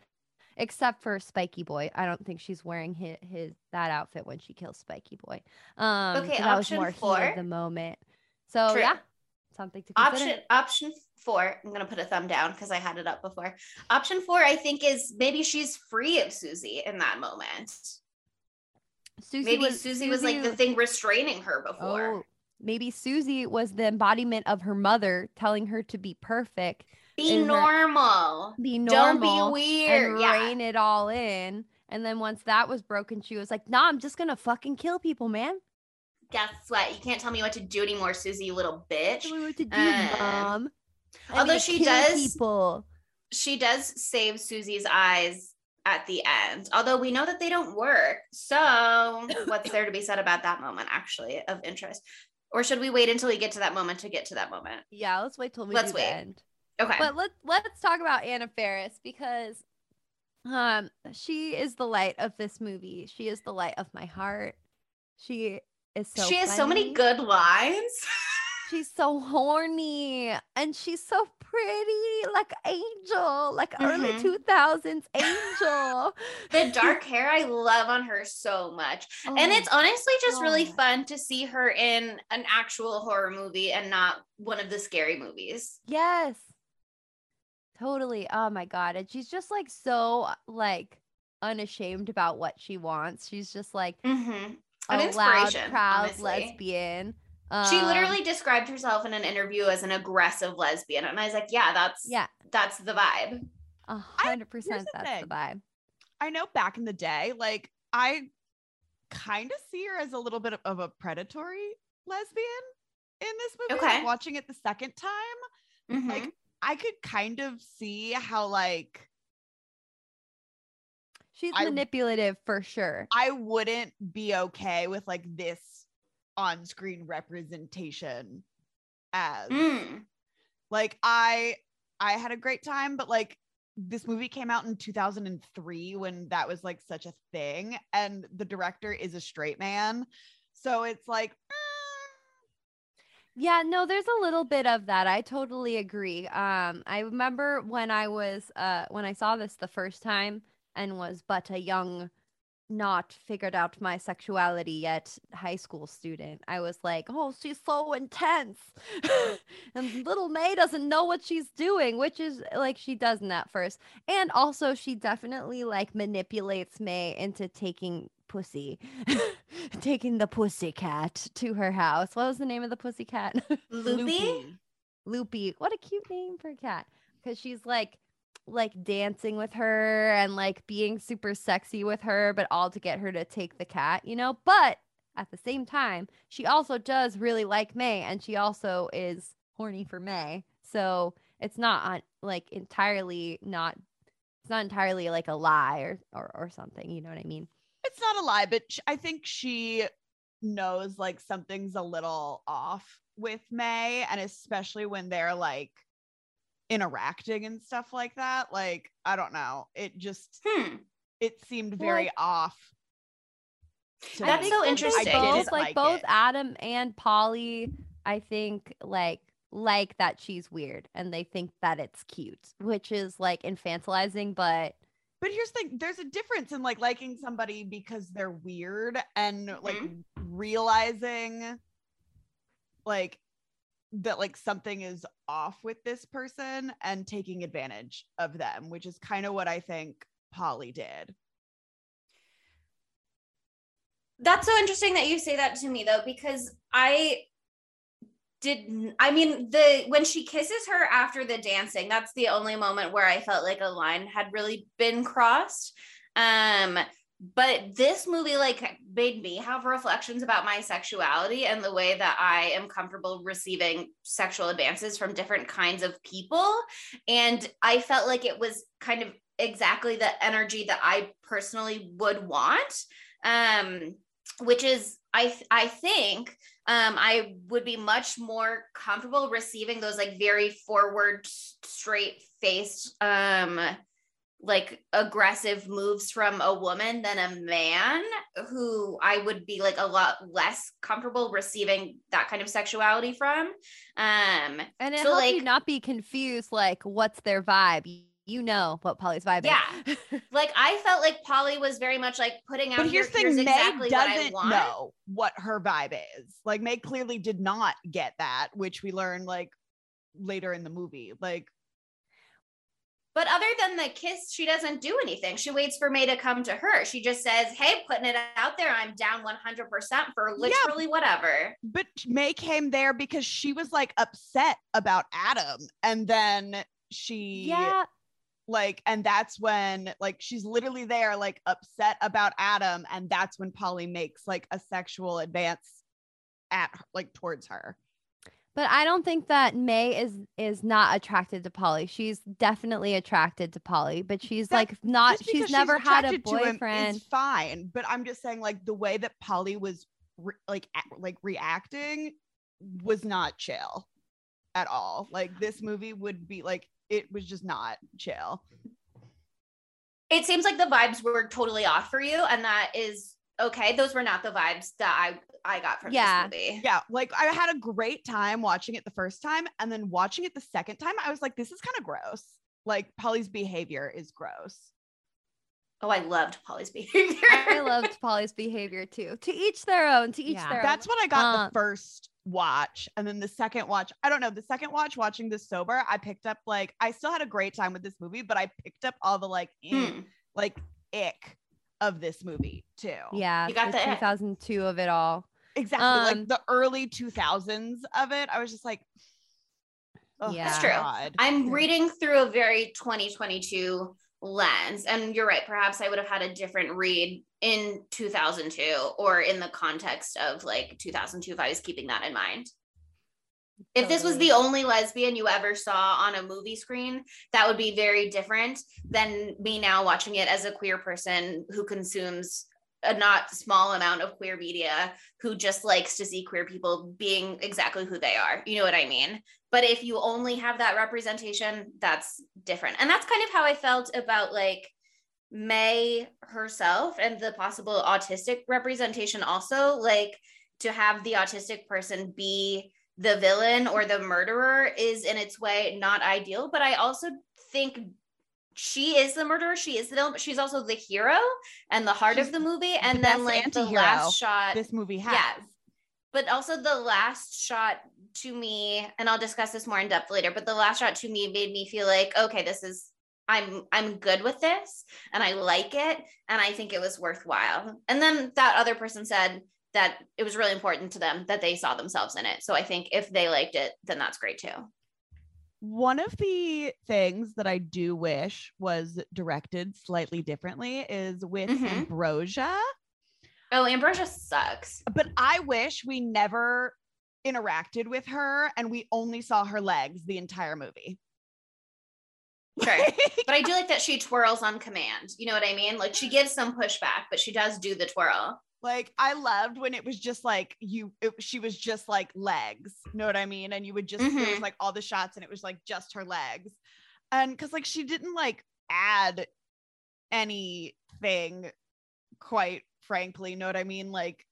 except for Spiky Boy. I don't think she's wearing his, his that outfit when she kills Spiky Boy. Um, okay, that was more four. Heat of the moment. So True. yeah, something to consider. Option option four. I'm gonna put a thumb down because I had it up before. Option four, I think, is maybe she's free of Susie in that moment. Susie maybe was, Susie was like the thing restraining her before. Oh, maybe Susie was the embodiment of her mother telling her to be perfect. Be normal. Her, be normal. Don't be weird. And yeah. rein it all in. And then once that was broken, she was like, nah, I'm just going to fucking kill people, man. Guess what? You can't tell me what to do anymore, Susie, you little bitch. Tell me what to do, um, mom. I although she does, people. she does save Susie's eyes at the end, although we know that they don't work, so what's there to be said about that moment, actually, of interest? Or should we wait until we get to that moment to get to that moment? Yeah, let's wait till we let's do wait. The end. Okay, but let's let's talk about Anna Faris, because um she is the light of this movie. She is the light of my heart. She is so she funny. Has so many good lines. She's so horny, and she's so pretty, like Angel, like mm-hmm. early two thousands Angel. The dark hair I love on her so much. Oh, and it's honestly just God. really fun to see her in an actual horror movie and not one of the scary movies. Yes, totally. Oh my God. And she's just like so like unashamed about what she wants. She's just like mm-hmm. a loud, proud honestly. lesbian. She literally described herself in an interview as an aggressive lesbian. And I was like, yeah, that's yeah, that's the vibe. A hundred percent that's the vibe. I know back in the day, like, I kind of see her as a little bit of, of a predatory lesbian in this movie. Okay. Like, watching it the second time, mm-hmm. like, I could kind of see how, like, she's I, manipulative for sure. I wouldn't be okay with, like, this on-screen representation as mm. like I I had a great time, but like this movie came out in two thousand three when that was like such a thing, and the director is a straight man, so it's like mm. yeah, no, there's a little bit of that. I totally agree. um I remember when I was uh when I saw this the first time and was but a young not figured out my sexuality yet high school student, I was like, oh, she's so intense. And little May doesn't know what she's doing, which is like she doesn't at first. And also she definitely like manipulates May into taking pussy taking the pussycat to her house. What was the name of the pussycat? Loopy. Loopy. What a cute name for a cat, because she's like like dancing with her and like being super sexy with her, but all to get her to take the cat, you know. But at the same time, she also does really like May, and she also is horny for May, so it's not on, like entirely not it's not entirely like a lie or, or or something, you know what I mean? It's not a lie, but I think she knows like something's a little off with May, and especially when they're like interacting and stuff like that. Like, I don't know, it just hmm. it seemed very well, off. So that's so interesting. Both, like, like both Adam and Polly, I think, like, like that she's weird and they think that it's cute, which is like infantilizing, but but here's the thing, there's a difference in like liking somebody because they're weird and like mm-hmm. realizing like that like something is off with this person and taking advantage of them, which is kind of what I think Polly did. That's so interesting that you say that to me though, because I didn't, I mean, the when she kisses her after the dancing, that's the only moment where I felt like a line had really been crossed. Um, but this movie like made me have reflections about my sexuality and the way that I am comfortable receiving sexual advances from different kinds of people. And I felt like it was kind of exactly the energy that I personally would want. Um, which is, I, I think, um, I would be much more comfortable receiving those like very forward, straight faced, um, like aggressive moves from a woman than a man, who I would be like a lot less comfortable receiving that kind of sexuality from. Um, and it so, helps like, you not be confused, like what's their vibe. You know what Polly's vibe yeah. is. Yeah. Like I felt like Polly was very much like putting out but here's, here's May exactly what I want. Know what her vibe is. Like May clearly did not get that, which we learn like later in the movie. Like but other than the kiss, she doesn't do anything. She waits for May to come to her. She just says, hey, putting it out there. I'm down one hundred percent for literally yeah, whatever. But May came there because she was like upset about Adam. And then she yeah. Like, and that's when, like, she's literally there, like, upset about Adam. And that's when Polly makes, like, a sexual advance at, like, towards her. But I don't think that May is is not attracted to Polly. She's definitely attracted to Polly, but she's, that, like, not, she's never she's had a boyfriend. It's fine. But I'm just saying, like, the way that Polly was, re- like, at, like, reacting was not chill at all. Like, this movie would be, like, it was just not chill. It seems like the vibes were totally off for you, and that is okay. Those were not the vibes that I, I got from yeah. this movie. Yeah, like I had a great time watching it the first time, and then watching it the second time, I was like, this is kind of gross. Like Polly's behavior is gross. Oh, I loved Polly's behavior. I loved Polly's behavior too. To each their own, to each yeah. their That's own. That's what I got um, the first watch. And then the second watch, I don't know, the second watch watching this sober, I picked up like, I still had a great time with this movie, but I picked up all the like, mm. eh, like ick of this movie too. Yeah. You got the, the two thousand two ick. Of it all. Exactly. Um, like the early two thousands of it. I was just like, oh, yeah. That's true. God. I'm reading through a very twenty twenty-two lens. And you're right. Perhaps I would have had a different read in two thousand two or in the context of like two thousand two, if I was keeping that in mind. If this was the only lesbian you ever saw on a movie screen, that would be very different than me now watching it as a queer person who consumes a not small amount of queer media, who just likes to see queer people being exactly who they are. You know what I mean? But if you only have that representation, that's different. And that's kind of how I felt about like May herself and the possible autistic representation also, like to have the autistic person be the villain or the murderer is in its way not ideal. But I also think she is the murderer. She is the villain, but she's also the hero and the heart she's of the movie. And the then like the last shot this movie has. Yeah, but also the last shot to me, and I'll discuss this more in depth later, but the last shot to me made me feel like, okay, this is, I'm I'm good with this and I like it and I think it was worthwhile. And then that other person said that it was really important to them that they saw themselves in it. So I think if they liked it, then that's great too. One of the things that I do wish was directed slightly differently is with mm-hmm. Ambrosia. Oh, Ambrosia sucks. But I wish we never interacted with her and we only saw her legs the entire movie. Sure. But I do like that she twirls on command. You know what I mean? Like she gives some pushback, but she does do the twirl. Like I loved when it was just like you, it, she was just like legs, you know what I mean? And you would just, mm-hmm. there was like all the shots and it was like just her legs. And cause like, she didn't like add anything quite frankly, you know what I mean? Like,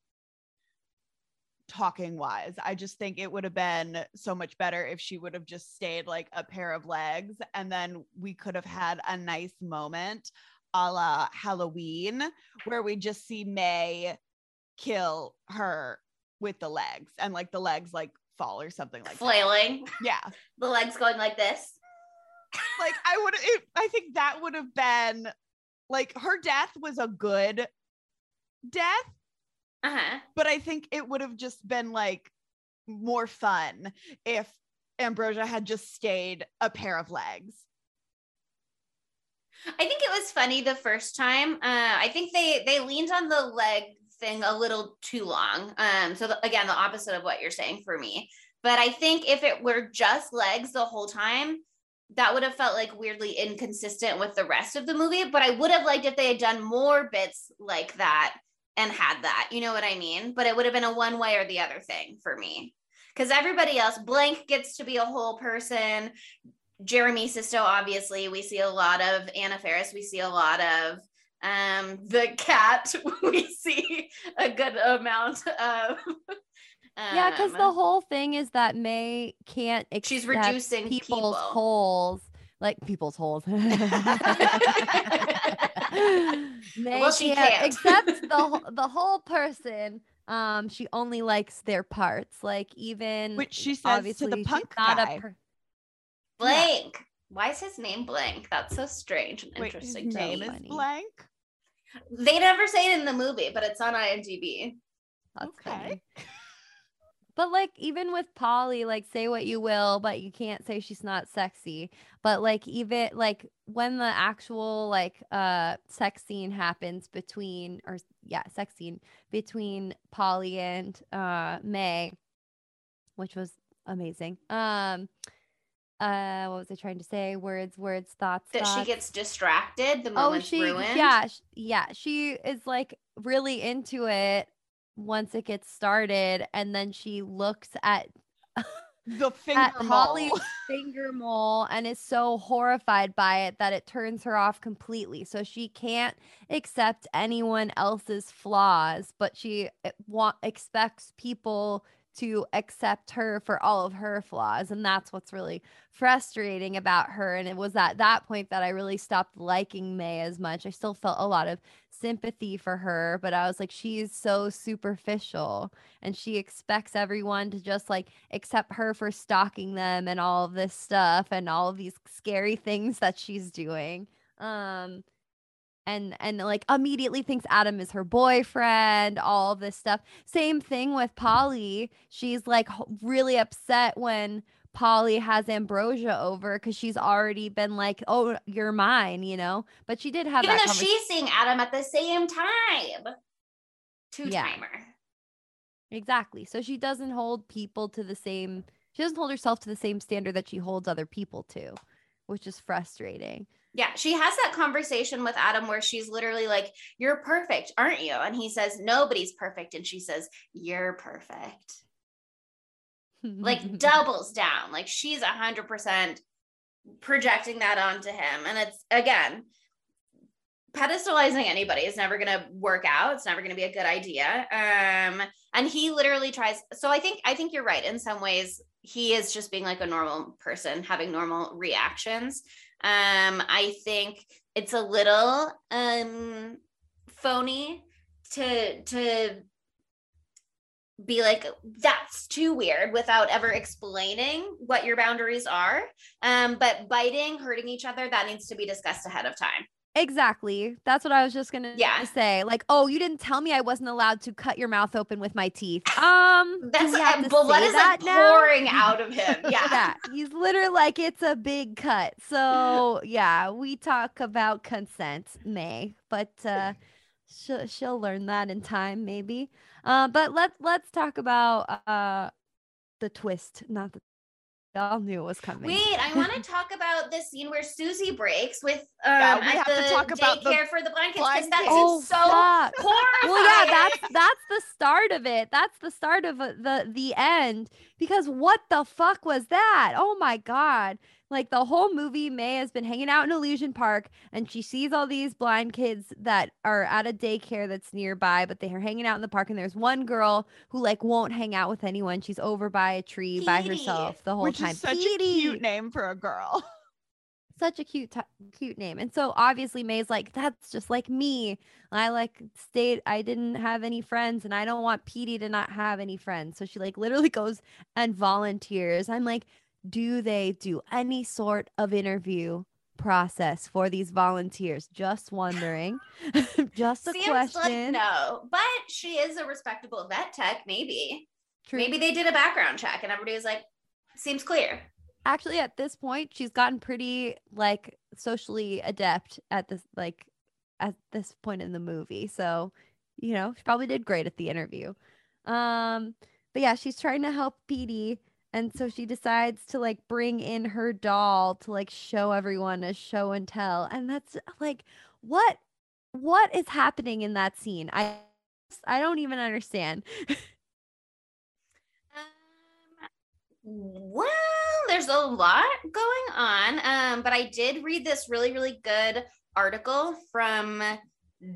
talking wise, I just think it would have been so much better if she would have just stayed like a pair of legs, and then we could have had a nice moment a la Halloween where we just see May kill her with the legs, and like the legs like fall or something like flailing that. Yeah, the legs going like this. Like I would it, I think that would have been like, her death was a good death. Uh-huh. But I think it would have just been like more fun if Ambrosia had just stayed a pair of legs. I think it was funny the first time. Uh, I think they they leaned on the leg thing a little too long. Um, so the, again, the opposite of what you're saying for me. But I think if it were just legs the whole time, that would have felt like weirdly inconsistent with the rest of the movie. But I would have liked if they had done more bits like that and had that, you know what I mean? But it would have been a one way or the other thing for me, because everybody else, blank gets to be a whole person. Jeremy Sisto, obviously, we see a lot of Anna Faris. We see a lot of um, the cat. We see a good amount of. Um, yeah, because the whole thing is that May can't accept she's reducing people's people. holes, like people's holes. May well, she can't accept the the whole person. Um, she only likes their parts, like even which she says to the punk guy. Per- Blank. Yeah. Why is his name Blank? That's so strange and Wait, interesting. His name is Blank. They never say it in the movie, but it's on I M D B. That's okay. Funny. But like, even with Polly, like, say what you will, but you can't say she's not sexy. But like, even like when the actual like uh sex scene happens between or yeah, sex scene between Polly and uh May, which was amazing. Um uh what was I trying to say? Words, words, thoughts. That thoughts. She gets distracted, the moment's oh, she, ruined. Yeah, she, yeah, she is like really into it once it gets started, and then she looks at the finger at Polly's mole. finger mole and is so horrified by it that it turns her off completely. So she can't accept anyone else's flaws, but she wa- expects people to accept her for all of her flaws, and that's what's really frustrating about her. And it was at that point that I really stopped liking May as much. I still felt a lot of sympathy for her, but I was like, she is so superficial, and she expects everyone to just like accept her for stalking them and all of this stuff and all of these scary things that she's doing. Um, And and like immediately thinks Adam is her boyfriend, all of this stuff. Same thing with Polly. She's like really upset when Polly has Ambrosia over, because she's already been like, oh, you're mine, you know? But she did have Even that though she's seeing Adam at the same time. Two-timer. Yeah. Exactly. So she doesn't hold people to the same, she doesn't hold herself to the same standard that she holds other people to, which is frustrating. Yeah, she has that conversation with Adam where she's literally like, you're perfect, aren't you? And he says, nobody's perfect. And she says, you're perfect. Like doubles down. Like she's one hundred percent projecting that onto him. And it's, again, pedestalizing anybody is never going to work out. It's never going to be a good idea. Um, and he literally tries. So I think I think you're right. In some ways, he is just being like a normal person, having normal reactions. Um, I think it's a little um phony to to be like, that's too weird, without ever explaining what your boundaries are. Um, but biting, hurting each other, that needs to be discussed ahead of time. Exactly. That's what I was just gonna yeah. say. Like, oh, you didn't tell me I wasn't allowed to cut your mouth open with my teeth. Um, that's um, but what is that like pouring out of him? Yeah. Yeah, he's literally like, it's a big cut. So yeah, we talk about consent, May, but uh, she'll she'll learn that in time, maybe. Uh, but let's let's talk about uh the twist, not the. All knew it was coming. Wait, I want to talk about the scene where Susie breaks with um yeah, at the daycare for the blankets, because that's oh, so fuck. horrifying. Well, yeah, that's that's the start of it. That's the start of the the end. Because what the fuck was that? Oh my god, Like the whole movie, May has been hanging out in Illusion Park and she sees all these blind kids that are at a daycare that's nearby, but they are hanging out in the park. And there's one girl who like won't hang out with anyone. She's over by a tree Petey. by herself the whole Which time. Is such Petey. a cute name for a girl. Such a cute, t- cute name. And so obviously May's like, that's just like me. I like stayed, I didn't have any friends and I don't want Petey to not have any friends. So she like literally goes and volunteers. I'm like, do they do any sort of interview process for these volunteers? Just wondering. Just a Seems question. Like no, but she is a respectable vet tech. Maybe. True. Maybe they did a background check and everybody was like, seems clear. Actually, at this point, she's gotten pretty like socially adept at this, like at this point in the movie. So, you know, she probably did great at the interview. Um, but yeah, she's trying to help Petey. And so she decides to like bring in her doll to like show everyone a show and tell. And that's like, what, what is happening in that scene? I, I don't even understand. Well, there's a lot going on, um, but I did read this really, really good article from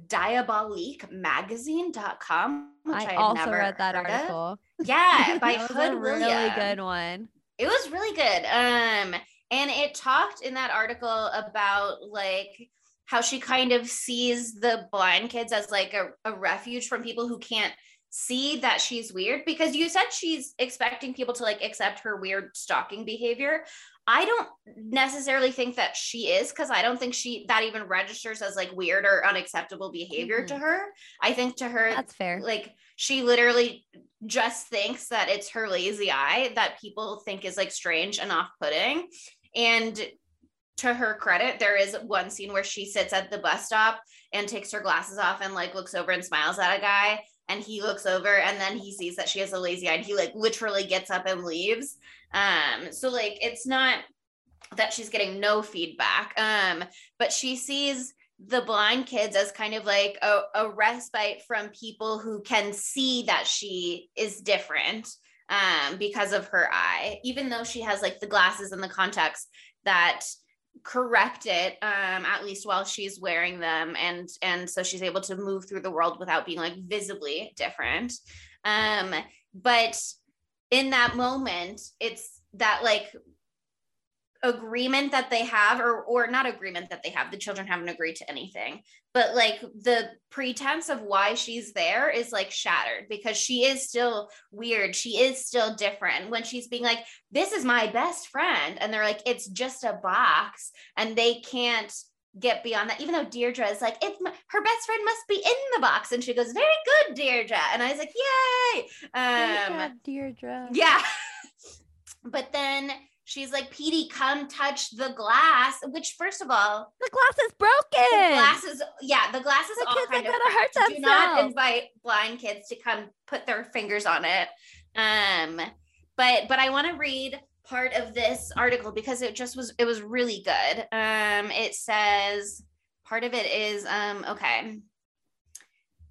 Diabolique Magazine dot com, which I, I also never read that article. Of. Yeah, by that was Hood a really William. Good one. It was really good, um, and it talked in that article about like how she kind of sees the blind kids as like a, a refuge from people who can't see that she's weird, because you said she's expecting people to like accept her weird stalking behavior. I don't necessarily think that she is, because I don't think she that even registers as like weird or unacceptable behavior mm-hmm. to her. I think to her that's fair. Like she literally just thinks that it's her lazy eye that people think is like strange and off-putting. And to her credit, there is one scene where she sits at the bus stop and takes her glasses off and like looks over and smiles at a guy. And he looks over and then he sees that she has a lazy eye and he like literally gets up and leaves. Um, so like, it's not that she's getting no feedback, um, but she sees the blind kids as kind of like a, a respite from people who can see that she is different um, because of her eye, even though she has like the glasses and the contacts that correct it um at least while she's wearing them, and and so she's able to move through the world without being like visibly different. Um but in that moment, it's that like agreement that they have, or or not agreement that they have, the children haven't agreed to anything, but like the pretense of why she's there is like shattered, because she is still weird, she is still different, when she's being like, this is my best friend, and they're like, it's just a box, and they can't get beyond that, even though Deirdre is like, it's my, her best friend must be in the box, and she goes, very good, Deirdre, and I was like, yay, um good job, Deirdre. Yeah. But then she's like, Petey, come touch the glass, which first of all, the glass is broken. The glass is, yeah, the glass is the all kids kind are of gonna hurt themselves. Do not invite blind kids to come put their fingers on it. Um, but but I want to read part of this article because it just was, it was really good. Um, it says, part of it is, um, okay.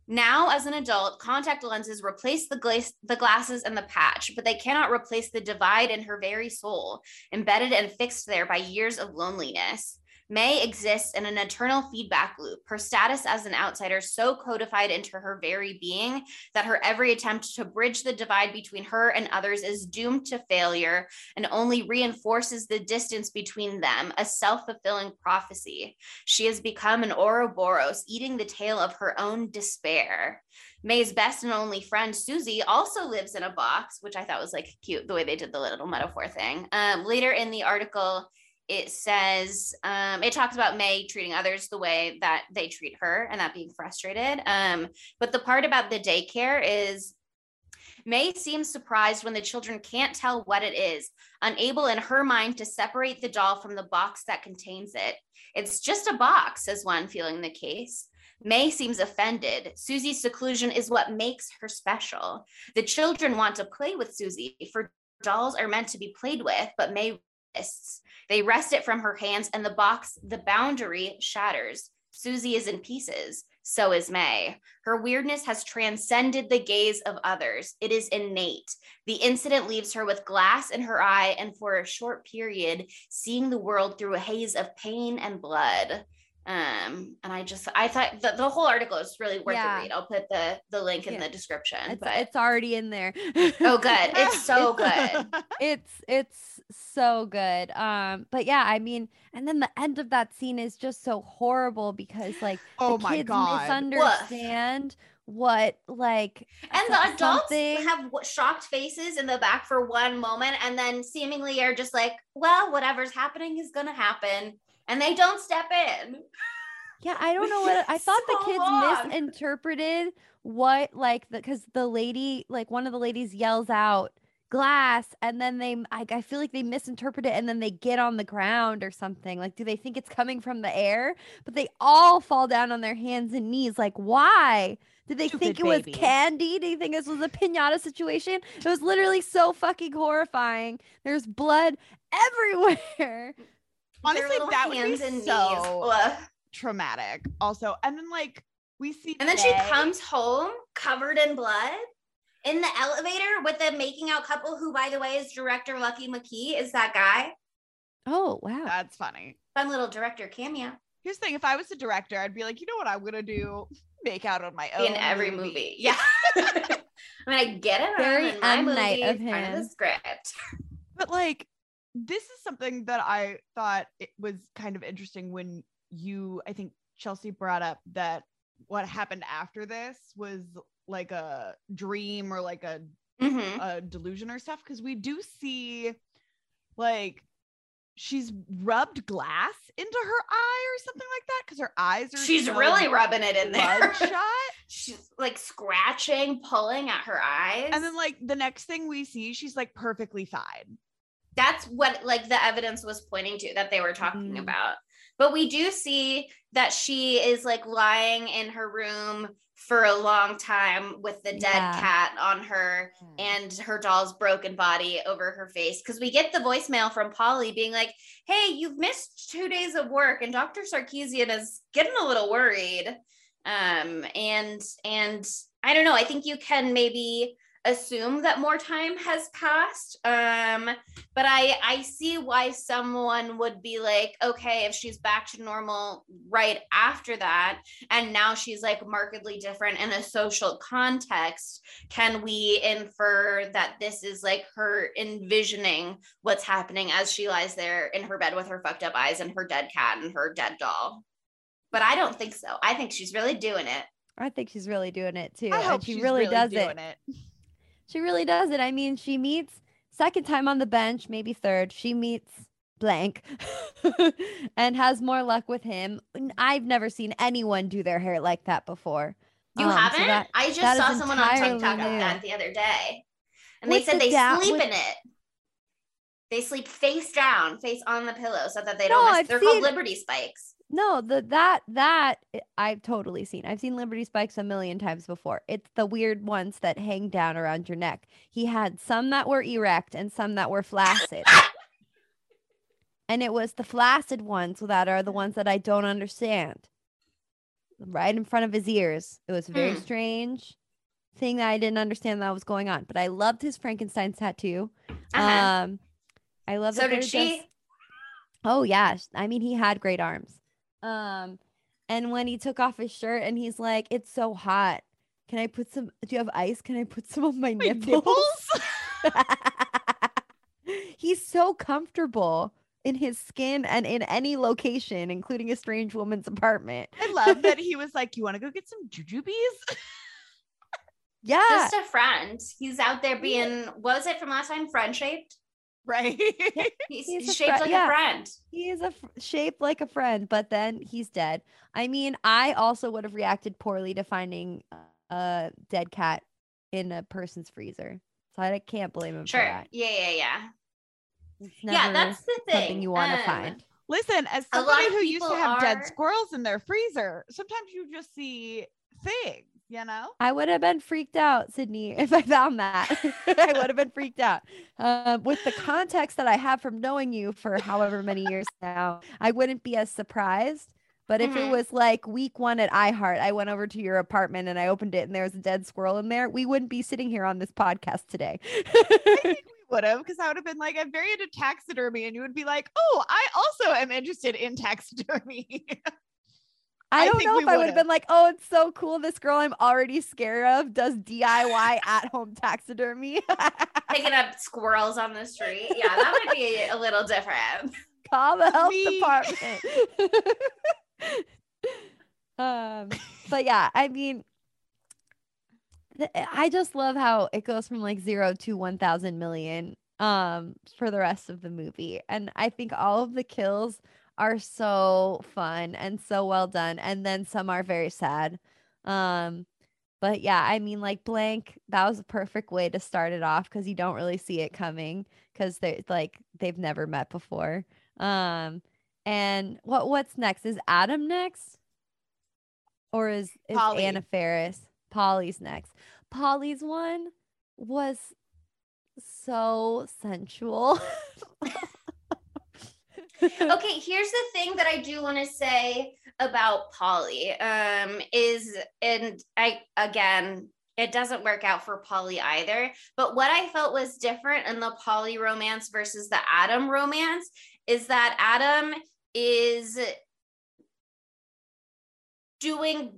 Now, as an adult, contact lenses replace the, glace, the glasses and the patch, but they cannot replace the divide in her very soul, embedded and fixed there by years of loneliness. May exists in an eternal feedback loop, her status as an outsider so codified into her very being that her every attempt to bridge the divide between her and others is doomed to failure and only reinforces the distance between them, a self-fulfilling prophecy. She has become an Ouroboros, eating the tail of her own despair. May's best and only friend, Susie, also lives in a box, which I thought was like cute, the way they did the little metaphor thing. Um, later in the article, it says, um, it talks about May treating others the way that they treat her and that being frustrated. Um, but the part about the daycare is, May seems surprised when the children can't tell what it is, unable in her mind to separate the doll from the box that contains it. It's just a box, says one, feeling the case. May seems offended. Susie's seclusion is what makes her special. The children want to play with Susie, for dolls are meant to be played with, but May resists. They wrest it from her hands, and the box, the boundary, shatters. Susie is in pieces. so is May. Her weirdness has transcended the gaze of others. It is innate. The incident leaves her with glass in her eye and for a short period, seeing the world through a haze of pain and blood. Um, and I just, I thought the, the whole article is really worth yeah. a read. I'll put the, the link in yeah. the description, it's, but it's already in there. Oh, good. It's so good. It's, it's so good. Um, but yeah, I mean, and then the end of that scene is just so horrible because like, oh the my kids God. misunderstand Woof. what, like, and the adults have shocked faces in the back for one moment. And then seemingly are just like, well, whatever's happening is going to happen. And they don't step in. Yeah, I don't know what I thought so the kids long. misinterpreted what like the because the lady like one of the ladies yells out glass and then they I, I feel like they misinterpret it and then they get on the ground or something. Like, do they think it's coming from the air? But they all fall down on their hands and knees. Like, why? Did they Stupid think it baby. was candy? Do you think this was a piñata situation? It was literally so fucking horrifying. There's blood everywhere. Honestly, that would be so traumatic also. And then like we see and then she comes home covered in blood in the elevator with the making out couple who, by the way, is director Lucky McKee is that guy. Oh, wow. That's funny. Fun little director cameo. Here's the thing. If I was a director, I'd be like, you know what I'm going to do? Make out on my own. In every movie. movie. Yeah. I mean, I get it. Very M. Night of him. Part of the script. But like, this is something that I thought it was kind of interesting when you, I think Chelsea brought up that what happened after this was like a dream or like a, mm-hmm. a delusion or stuff. Cause we do see like she's rubbed glass into her eye or something like that. Cause her eyes are, she's so really rubbing it in there. She's like scratching, pulling at her eyes. And then like the next thing we see, she's like perfectly fine. That's what like the evidence was pointing to that they were talking mm. about. But we do see that she is like lying in her room for a long time with the dead yeah. cat on her mm. and her doll's broken body over her face. Cause we get the voicemail from Polly being like, hey, you've missed two days of work and Doctor Sarkeesian is getting a little worried. Um, and, and I don't know, I think you can maybe assume that more time has passed, um but I I see why someone would be like, okay, if she's back to normal right after that and now she's like markedly different in a social context, can we infer that this is like her envisioning what's happening as she lies there in her bed with her fucked up eyes and her dead cat and her dead doll? But I don't think so. I think she's really doing it. I think she's really doing it too. I hope she she's really, really does doing it, it. She really does it. I mean, she meets second time on the bench, maybe third. She meets blank and has more luck with him. I've never seen anyone do their hair like that before. You um, haven't? So that, I just saw someone on TikTok new. Of that the other day. And with they said the they da- sleep with- in it. They sleep face down, face on the pillow so that they don't no, miss. I've They're seen- called Liberty Spikes. No, the that that I've totally seen. I've seen Liberty Spikes a million times before. It's the weird ones that hang down around your neck. He had some that were erect and some that were flaccid. And it was the flaccid ones that are the ones that I don't understand. Right in front of his ears. It was a very mm. strange thing that I didn't understand that was going on. But I loved his Frankenstein tattoo. Uh-huh. Um, I love So did she? Just... Oh, yeah. I mean, he had great arms. Um, and when he took off his shirt and he's like, it's so hot. Can I put some, do you have ice? Can I put some of my, my nipples? nipples? He's so comfortable in his skin and in any location, including a strange woman's apartment. I love that he was like, you want to go get some jujubes? Yeah. Just a friend. He's out there being, what was it from last time? Friend shaped? Right. Yeah, he's, he's shaped fr- like yeah. a friend. He is a fr- shaped like a friend, but then he's dead. I mean, I also would have reacted poorly to finding a dead cat in a person's freezer. So I can't blame him sure. for that. Yeah, yeah, yeah. It's never yeah, that's the thing. Something you want to um, find. Listen, as somebody who used to have are... dead squirrels in their freezer, sometimes you just see things. You know, I would have been freaked out, Sydney, if I found that. I would have been freaked out. Um, with the context that I have from knowing you for however many years now, I wouldn't be as surprised. But if mm-hmm. it was like week one at iHeart, I went over to your apartment and I opened it and there was a dead squirrel in there, we wouldn't be sitting here on this podcast today. I think we would have, because I would have been like, I'm very into taxidermy. And you would be like, oh, I also am interested in taxidermy. I don't I know if I would have been like, oh, it's so cool. This girl I'm already scared of does D I Y at home taxidermy. Picking up squirrels on the street. Yeah, that would be a little different. Call the health Me. department. um, but yeah, I mean, th- I just love how it goes from like zero to one thousand million um, for the rest of the movie. And I think all of the kills are so fun and so well done, and then some are very sad, um but yeah, I mean, like blank, that was a perfect way to start it off because you don't really see it coming because they're like they've never met before. Um and what what's next? Is Adam next, or is, is Polly. Anna Faris? Polly's next. Polly's one was so sensual. Okay, here's the thing that I do want to say about Polly, um, is, and I, again, it doesn't work out for Polly either, but what I felt was different in the Polly romance versus the Adam romance is that Adam is doing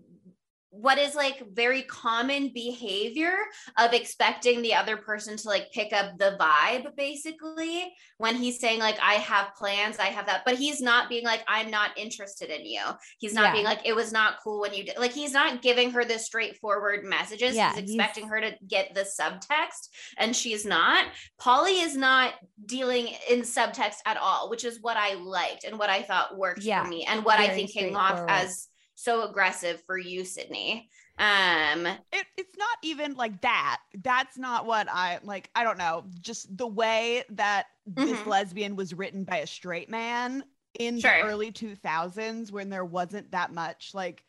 what is like very common behavior of expecting the other person to like pick up the vibe, basically, when he's saying like, I have plans, I have that, but he's not being like, I'm not interested in you. He's not yeah. being like, it was not cool when you did, like, he's not giving her the straightforward messages. Yeah, he's expecting he's... her to get the subtext, and she's not. Polly is not dealing in subtext at all, which is what I liked and what I thought worked yeah. for me, and what very I think came off as so aggressive for you, Sydney. Um, it, it's not even like that. That's not what I like. I don't know. Just the way that mm-hmm. this lesbian was written by a straight man in sure. the early two thousands, when there wasn't that much like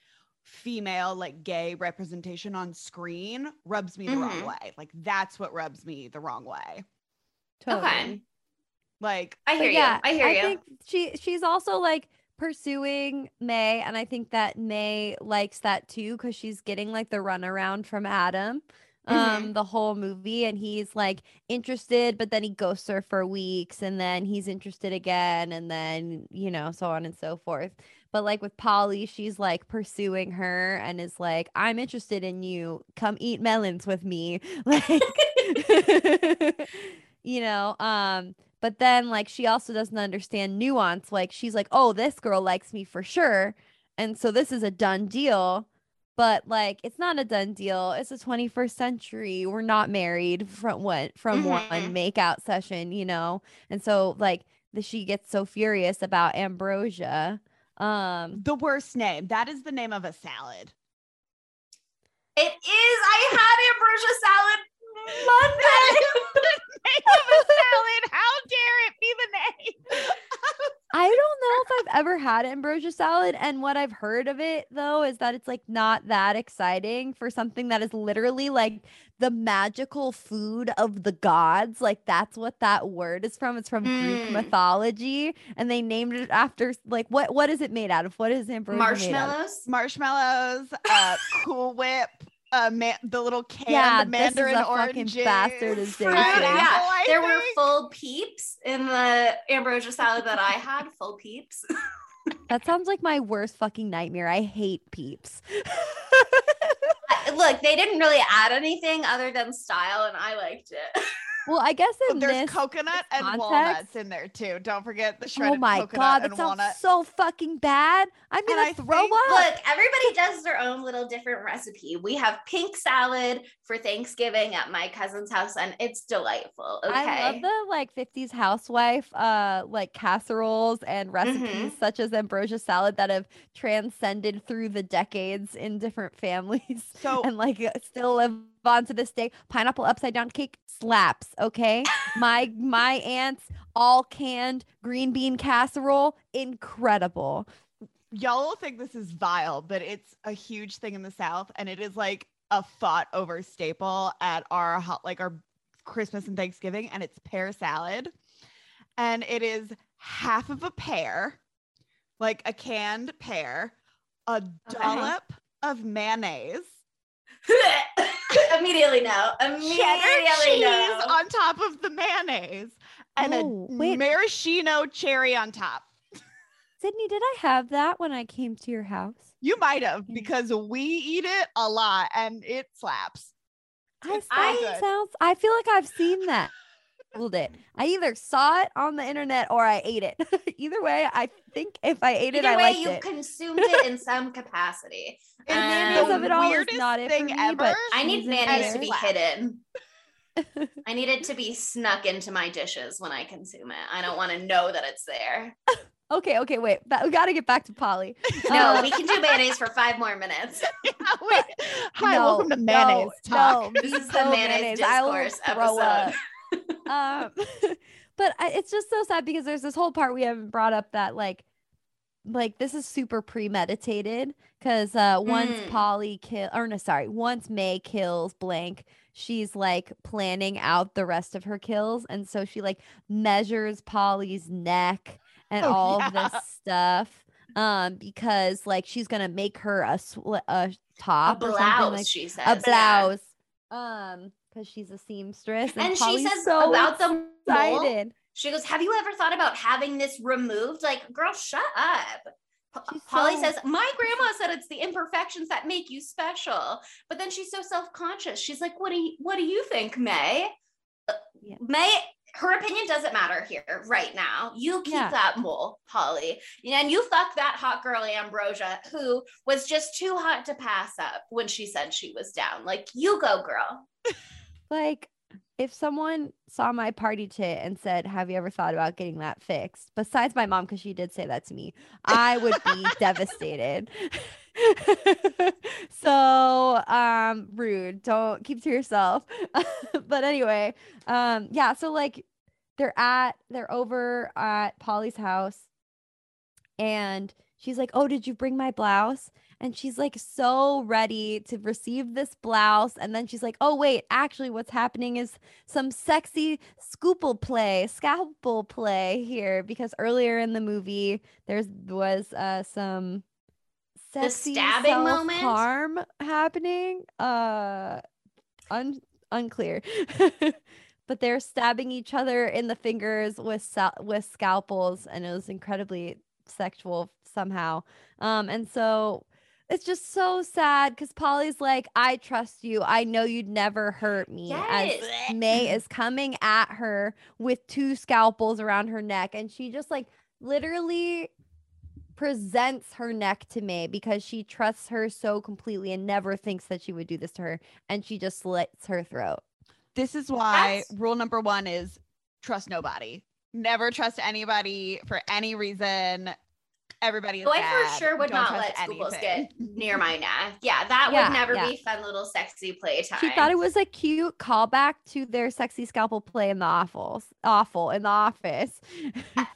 female, like gay representation on screen, rubs me the mm-hmm. wrong way. Like that's what rubs me the wrong way. Totally. Okay. Like, I hear yeah, you. I hear I you. Think she, she's also like pursuing May, and I think that May likes that too because she's getting like the runaround from Adam um mm-hmm. the whole movie, and he's like interested, but then he ghosts her for weeks, and then he's interested again, and then, you know, so on and so forth. But like with Polly, she's like pursuing her and is like, I'm interested in you, come eat melons with me, like you know. um But then, like, she also doesn't understand nuance. Like, she's like, oh, this girl likes me for sure, and so this is a done deal. But, like, it's not a done deal. It's the twenty-first century. We're not married from one, from mm-hmm. one makeout session, you know? And so, like, the, she gets so furious about Ambrosia. Um, the worst name. That is the name of a salad. It is. I had Ambrosia salad. How dare it be the name? I don't know if I've ever had ambrosia salad, and what I've heard of it though is that it's like not that exciting for something that is literally like the magical food of the gods. Like that's what that word is from. It's from mm. Greek mythology, and they named it after like what what is it made out of? What is ambrosia? Marshmallows, marshmallows, uh, Cool Whip. Uh, man, the little can, yeah, the Mandarin orange bastard is fruit, yeah. There think. were full peeps in the ambrosia salad that I had. Full peeps. That sounds like my worst fucking nightmare. I hate peeps. Look, they didn't really add anything other than style, and I liked it. Well, I guess in there's this coconut and context, walnuts in there too. Don't forget the shredded coconut and walnut. Oh my god, that sounds walnut. so fucking bad. I'm gonna and throw think, up. Look, everybody does their own little different recipe. We have pink salad for Thanksgiving at my cousin's house, and it's delightful. Okay, I love the like fifties housewife uh like casseroles and recipes mm-hmm. such as ambrosia salad that have transcended through the decades in different families, so- and like still live on to this day. Pineapple upside down cake slaps. Okay, my my aunt's all canned green bean casserole, incredible. Y'all think this is vile, but it's a huge thing in the South, and it is like a fought over staple at our hot like our Christmas and Thanksgiving, and it's pear salad, and it is half of a pear, like a canned pear, a dollop okay. of mayonnaise. Immediately no. Immediately cheddar cheese no. on top of the mayonnaise and oh, a wait. maraschino cherry on top. Sydney, did I have that when I came to your house? You might have, because we eat it a lot and it slaps. I, I, sounds, I feel like I've seen that. It. I either saw it on the internet or I ate it. Either way, I think if I ate it, either I liked way, you it. Consumed it in some capacity. And um, mayonnaise of it all is not it for me, but I need mayonnaise to be hidden. I need it to be snuck into my dishes when I consume it. I don't want to know that it's there. Okay, okay, wait. We got to get back to Polly. No, um, we can do mayonnaise for five more minutes. Yeah, wait. Hi, no, welcome to mayonnaise no, talk. No, this is the mayonnaise, mayonnaise discourse episode. Up. um but I, it's just so sad because there's this whole part we haven't brought up that like like this is super premeditated because uh mm. once Polly kill or no sorry once May kills blank, she's like planning out the rest of her kills, and so she like measures Polly's neck and oh, all yeah. of this stuff um because like she's gonna make her a sw- a top a blouse like, she says a blouse yeah. um because she's a seamstress. And, and she says so about the mole, she goes, have you ever thought about having this removed? Like, girl, shut up. P- Polly so- says, my grandma said it's the imperfections that make you special. But then she's so self-conscious. She's like, what do you, what do you think, May? Yeah. May, her opinion doesn't matter here right now. You keep yeah. that mole, Polly. And you fuck that hot girl Ambrosia, who was just too hot to pass up when she said she was down. Like, you go, girl. Like, if someone saw my party tit and said, have you ever thought about getting that fixed? Besides my mom, because she did say that to me, I would be devastated. So, um, rude. Don't keep to yourself. But anyway, um, yeah. So, like, they're at, they're over at Polly's house. And she's like, oh, did you bring my blouse? And she's like so ready to receive this blouse. And then she's like, oh, wait, actually what's happening is some sexy scoople play, scalpel play here. Because earlier in the movie, there was uh, some sexy stabbing moment harm happening. Uh, un- unclear. But they're stabbing each other in the fingers with sal- with scalpels. And it was incredibly sexual somehow. Um, and so... it's just so sad because Polly's like, I trust you. I know you'd never hurt me. Yes. As May is coming at her with two scalpels around her neck. And she just like literally presents her neck to May because she trusts her so completely and never thinks that she would do this to her. And she just slits her throat. This is why That's- rule number one is trust nobody. Never trust anybody for any reason. Everybody is so bad. I for sure would Don't not let scoobles get near my neck. Yeah, that yeah, would never yeah. be fun little sexy play time. She thought it was a cute callback to their sexy scalpel play in the awfuls, awful in the office.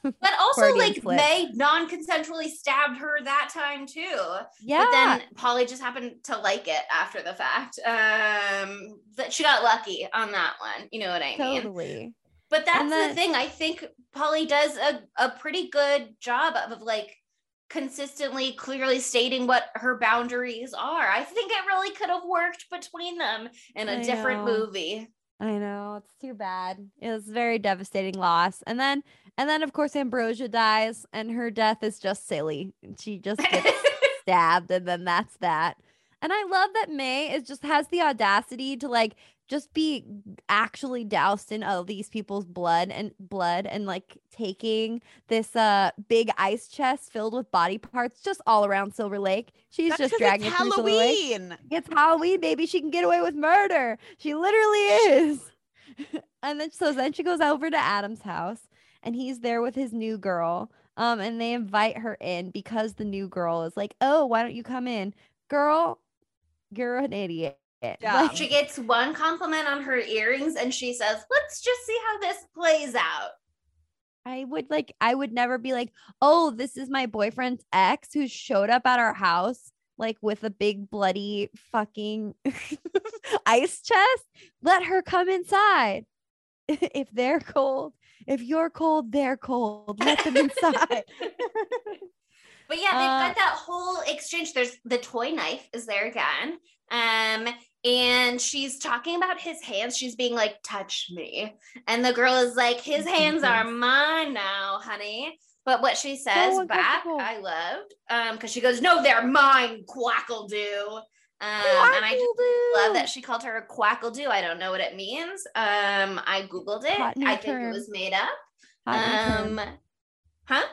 But also like slip. May non-consensually stabbed her that time too. Yeah. But then Polly just happened to like it after the fact. Um, that she got lucky on that one. You know what I totally. mean? Totally. But that's then, the thing. I think Polly does a, a pretty good job of, of like consistently, clearly stating what her boundaries are. I think it really could have worked between them in a I different know. movie. I know. It's too bad. It was a very devastating loss. And then, and then of course, Ambrosia dies and her death is just silly. She just gets stabbed and then that's that. And I love that May is just has the audacity to like just be actually doused in all these people's blood and blood and like taking this uh big ice chest filled with body parts just all around Silver Lake. She's That's just dragging it's it through Halloween. Silver Lake. It's Halloween, baby. She can get away with murder. She literally is. And then so then she goes over to Adam's house and he's there with his new girl. Um, and they invite her in because the new girl is like, oh, why don't you come in? Girl, you're an idiot. Yeah. Like, she gets one compliment on her earrings and she says, let's just see how this plays out. I would like, I would never be like, oh, this is my boyfriend's ex who showed up at our house, like with a big bloody fucking ice chest. Let her come inside. If they're cold, if you're cold, they're cold. Let them inside. But yeah, they've uh, got that whole exchange. There's the toy knife is there again. Um, and she's talking about his hands. She's being like, touch me. And the girl is like, his hands are mine now, honey. But what she says so back, I loved, um, because she goes, no, they're mine, quackledoo. Um, quackledoo. And I just love that she called her a quackledoo. I don't know what it means. Um, I Googled it. Hot I think term. It was made up. Hot um, huh?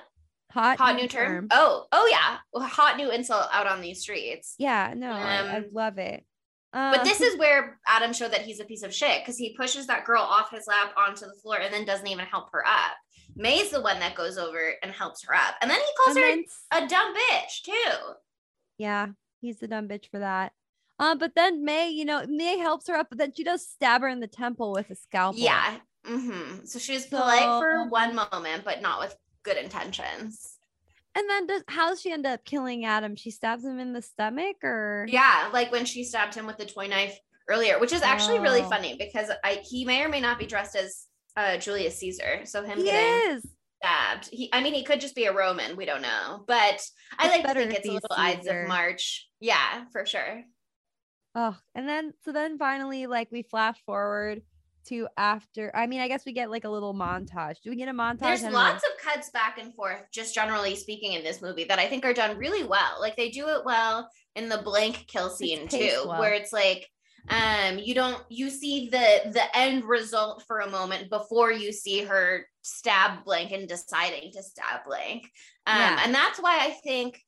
Hot, hot new, new term. term. Oh, oh yeah. Hot new insult out on these streets. Yeah, no, um, I, I love it. Um, but this is where Adam showed that he's a piece of shit, because he pushes that girl off his lap onto the floor and then doesn't even help her up. May's the one that goes over and helps her up. And then he calls her a dumb bitch too. Yeah, he's the dumb bitch for that. Uh, but then May, you know, May helps her up, but then she does stab her in the temple with a scalpel. Yeah. Mm-hmm. So she was polite so, for one moment, but not with good intentions. And then does, how does she end up killing Adam? She stabs him in the stomach or? Yeah, like when she stabbed him with the toy knife earlier, which is actually oh. really funny because I, he may or may not be dressed as uh, Julius Caesar. So him he getting is. stabbed. He, I mean, he could just be a Roman. We don't know. But it's I like to think it's a little Ides of March. Yeah, for sure. Oh, and then so then finally, like we flash forward to after. I mean, I guess we get like a little montage. Do we get a montage? There's lots know. of cuts back and forth, just generally speaking, in this movie that I think are done really well. Like they do it well in the blank kill scene it's too, well. where it's like, um, you don't you see the the end result for a moment before you see her stab blank and deciding to stab blank. Um, yeah. And that's why I think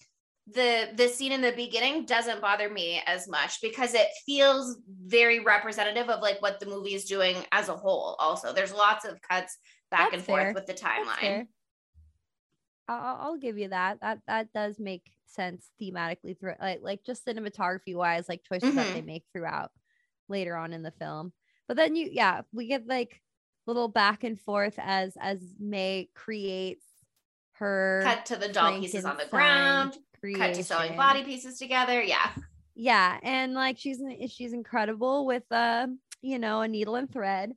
the the scene in the beginning doesn't bother me as much, because it feels very representative of like what the movie is doing as a whole. Also, there's lots of cuts back That's and fair. forth with the timeline. I'll, I'll give you that. That that does make sense thematically through like like just cinematography wise, like choices mm-hmm. that they make throughout later on in the film. But then you yeah, we get like little back and forth as as May creates her cut to the doll pieces on the ground. Creation. Cut to sewing body pieces together. Yeah. Yeah. And like, she's, she's incredible with, uh, you know, a needle and thread.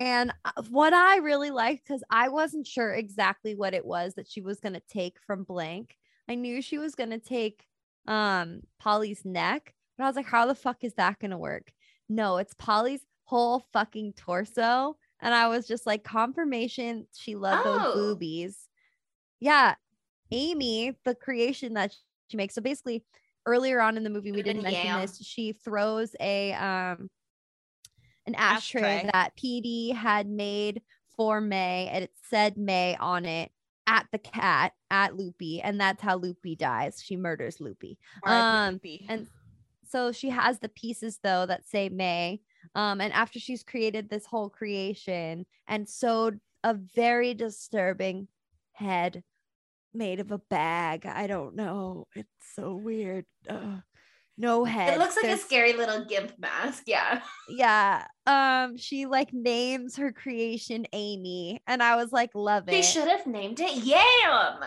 And what I really liked, cause I wasn't sure exactly what it was that she was going to take from blank. I knew she was going to take, um, Polly's neck, but I was like, how the fuck is that going to work? No, it's Polly's whole fucking torso. And I was just like, confirmation. She loved oh. those boobies. Yeah. Amy, the creation that she makes. So basically earlier on in the movie, we didn't mention yeah. this. She throws a, um, an ashtray, ashtray that P D had made for May, and it said May on it at the cat at Loopy. And that's how Loopy dies. She murders Loopy. Um, Loopy. And so she has the pieces though, that say May. Um, and after she's created this whole creation and sewed a very disturbing head made of a bag. I don't know. It's so weird. Ugh. No head. It looks like There's... a scary little gimp mask. Yeah. Yeah. Um, she like names her creation Amy. And I was like, love it. They should have named it Yam.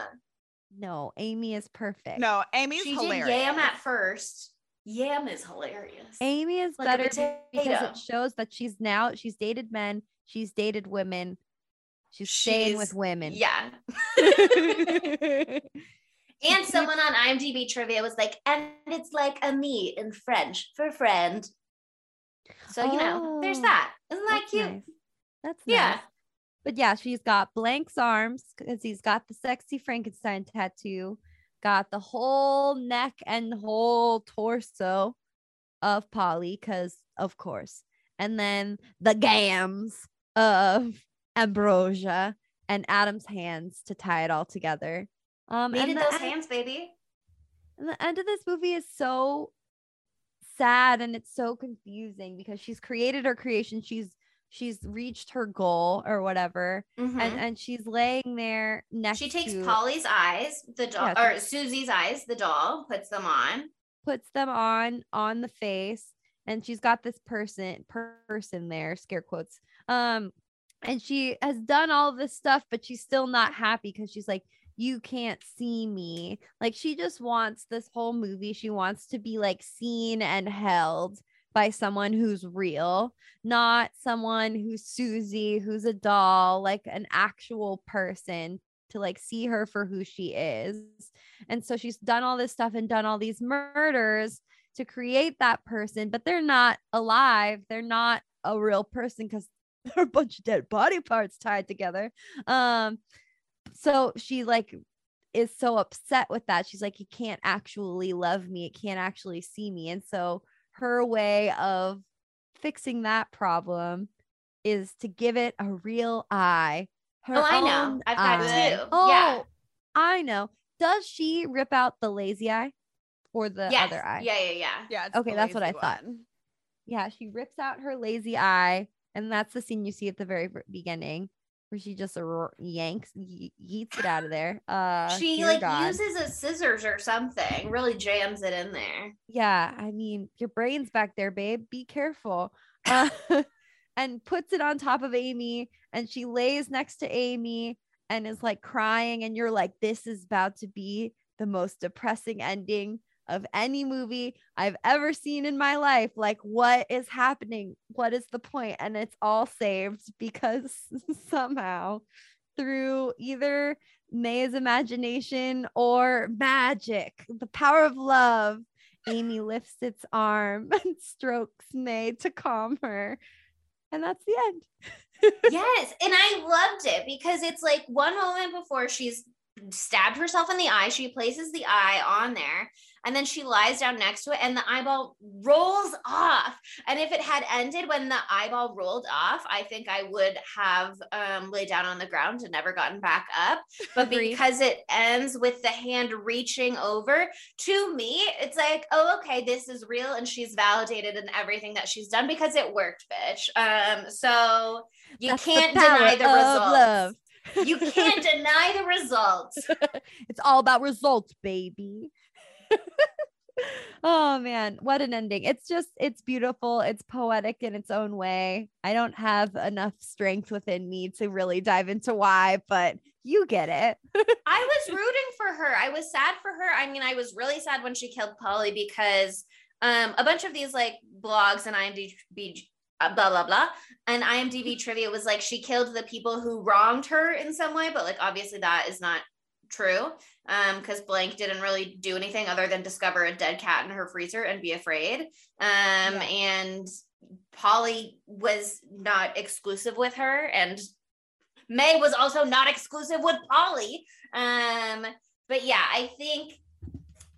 No, Amy is perfect. No, Amy is she hilarious. She did Yam at first. Yam is hilarious. Amy is like better because it shows that she's now, she's dated men, she's dated women. She's staying She's, with women. Yeah. And someone on I M D B trivia was like, and it's like a me in French for friend. So, oh, you know, there's that. Isn't that that's cute? Nice. That's yeah. nice. But yeah, she's got Blank's arms because he's got the sexy Frankenstein tattoo, got the whole neck and whole torso of Polly because, of course. And then the gams of Ambrosia and Adam's hands to tie it all together. Um, Needed those end, hands, baby. And the end of this movie is so sad and it's so confusing because she's created her creation. She's she's reached her goal or whatever, mm-hmm. and and she's laying there next. She takes to, Polly's eyes, the doll, yeah, or Susie's eyes, the doll, puts them on, puts them on on the face, and she's got this person person there, scare quotes. Um. And she has done all this stuff, but she's still not happy because she's like, you can't see me. Like, she just wants this whole movie. She wants to be like seen and held by someone who's real, not someone who's Susie, who's a doll, like an actual person to like see her for who she is. And so she's done all this stuff and done all these murders to create that person, but they're not alive. They're not a real person because they're a bunch of dead body parts tied together. Um, so she like is so upset with that. She's like, it can't actually love me. It can't actually see me. And so her way of fixing that problem is to give it a real eye. Her oh, I know. I've got eye. two. Oh, yeah. I know. Does she rip out the lazy eye or the yes. other eye? Yeah, yeah, yeah. yeah it's okay, that's what I one. thought. Yeah, she rips out her lazy eye, and that's the scene you see at the very beginning where she just yanks, ye- yeets it out of there. Uh, she like God. uses a scissors or something, really jams it in there. Yeah, I mean, your brain's back there, babe. Be careful. Uh, and puts it on top of Amy, and she lays next to Amy and is like crying. And you're like, this is about to be the most depressing ending of any movie I've ever seen in my life. Like, what is happening? What is the point? And it's all saved because somehow through either May's imagination or magic, the power of love, Amy lifts its arm and strokes May to calm her. And that's the end. Yes. And I loved it because it's like one moment before she's stabbed herself in the eye, she places the eye on there, and then she lies down next to it, and the eyeball rolls off. And if it had ended when the eyeball rolled off, I think I would have um, laid down on the ground and never gotten back up. But because it ends with the hand reaching over, to me, it's like, oh, okay, this is real, and she's validated in everything that she's done because it worked, bitch. Um, so you That's can't the deny the results. You can't deny the results. It's all about results, baby. Oh man, what an ending. It's just, it's beautiful. It's poetic in its own way. I don't have enough strength within me to really dive into why, but you get it. I was rooting for her. I was sad for her. I mean, I was really sad when she killed Polly because um, a bunch of these like blogs and IMDb blah blah blah and IMDb trivia was like she killed the people who wronged her in some way, but like obviously that is not true um because blank didn't really do anything other than discover a dead cat in her freezer and be afraid. um yeah. And Polly was not exclusive with her, and May was also not exclusive with Polly. Um but yeah, I think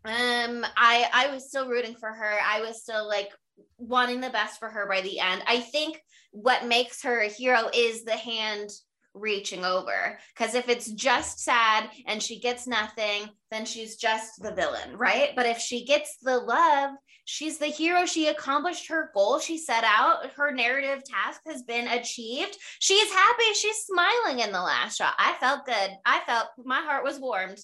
um I I was still rooting for her. I was still like wanting the best for her by the end. I think what makes her a hero is the hand reaching over, because if it's just sad and she gets nothing, then she's just the villain, right? But if she gets the love, she's the hero. She accomplished her goal she set out. Her narrative task has been achieved. She's happy. She's smiling in the last shot. I felt good. I felt my heart was warmed.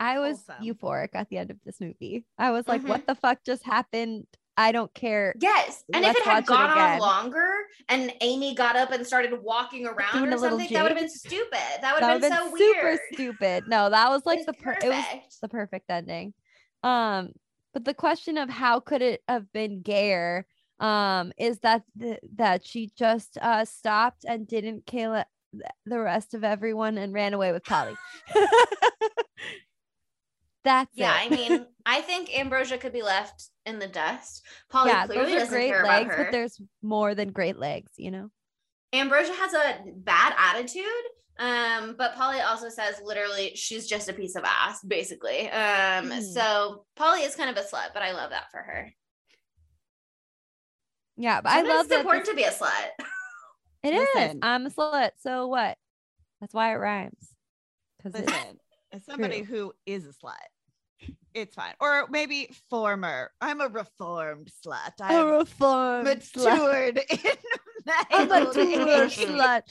I was awesome. Euphoric at the end of this movie. I was like, mm-hmm. What the fuck just happened? I don't care. Yes. And Let's if it had gone it on longer and Amy got up and started walking around Doing or something, that would have been stupid. That would have been, been so weird. Super stupid. No, that was like the per- it was the perfect ending. Um, but the question of how could it have been gayer um, is that th- that she just uh, stopped and didn't kill the rest of everyone and ran away with Polly. That's yeah, it. I mean, I think Ambrosia could be left in the dust. Polly yeah, clearly doesn't great care legs, about her. But there's more than great legs, you know? Ambrosia has a bad attitude, um, but Polly also says literally she's just a piece of ass, basically. Um, mm. So Polly is kind of a slut, but I love that for her. Yeah, but Sometimes I love it's that important this- to be a slut. It Listen. is. I'm a slut, so what? That's why it rhymes. Because it is. As somebody True. who is a slut. It's fine. Or maybe former. I'm a reformed slut. I'm a reformed matured slut. In my I'm a matured slut.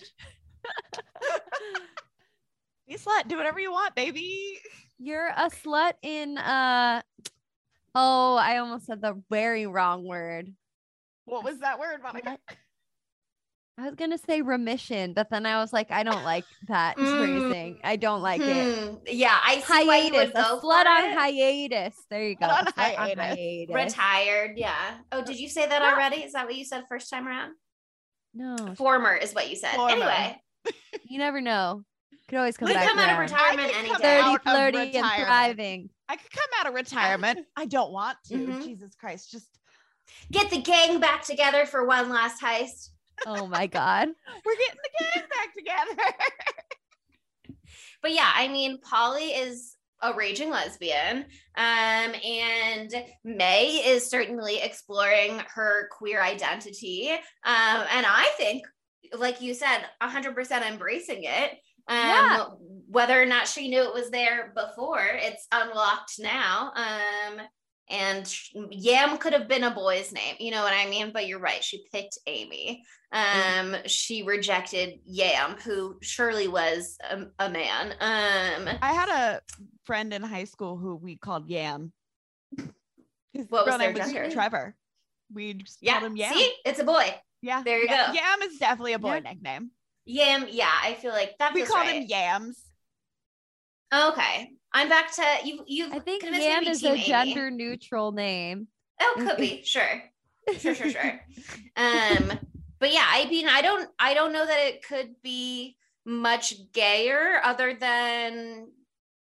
You slut. Do whatever you want, baby. You're a slut in uh oh, I almost said the very wrong word. What was that word, Monica? I was going to say remission, but then I was like, I don't like that phrasing. I don't like hmm. it. Yeah, I see hiatus, why you would go slut on it. hiatus. There you go. On hiatus. on hiatus. Retired, yeah. Oh, did you say that yeah. already? Is that what you said first time around? No. Former is what you said. Former. Anyway. You never know. Could always come, back come out of retirement any day. thirty, flirty, and thriving. I could come out of retirement. I don't want to. Mm-hmm. Jesus Christ. Just get the gang back together for one last heist. Oh my God. We're getting the gang back together. But yeah, I mean, Polly is a raging lesbian. Um, and May is certainly exploring her queer identity. Um, and I think, like you said, one hundred percent embracing it. Um, yeah. Whether or not she knew it was there before, it's unlocked now. Um, and Yam could have been a boy's name, you know what I mean? But you're right. She picked Amy. Um, mm-hmm. She rejected Yam, who surely was a, a man. Um, I had a friend in high school who we called Yam. His what was their name was Trevor. We just yeah. called him Yam. See, it's a boy. Yeah. There you yeah. go. Yam is definitely a boy yeah. nickname. Yam, yeah, I feel like that. We call right. them Yams. Okay, I'm back to you. You, I think Yam is a gender-neutral name. Oh, could be sure, sure, sure, sure. Um, but yeah, I mean, I don't, I don't know that it could be much gayer, other than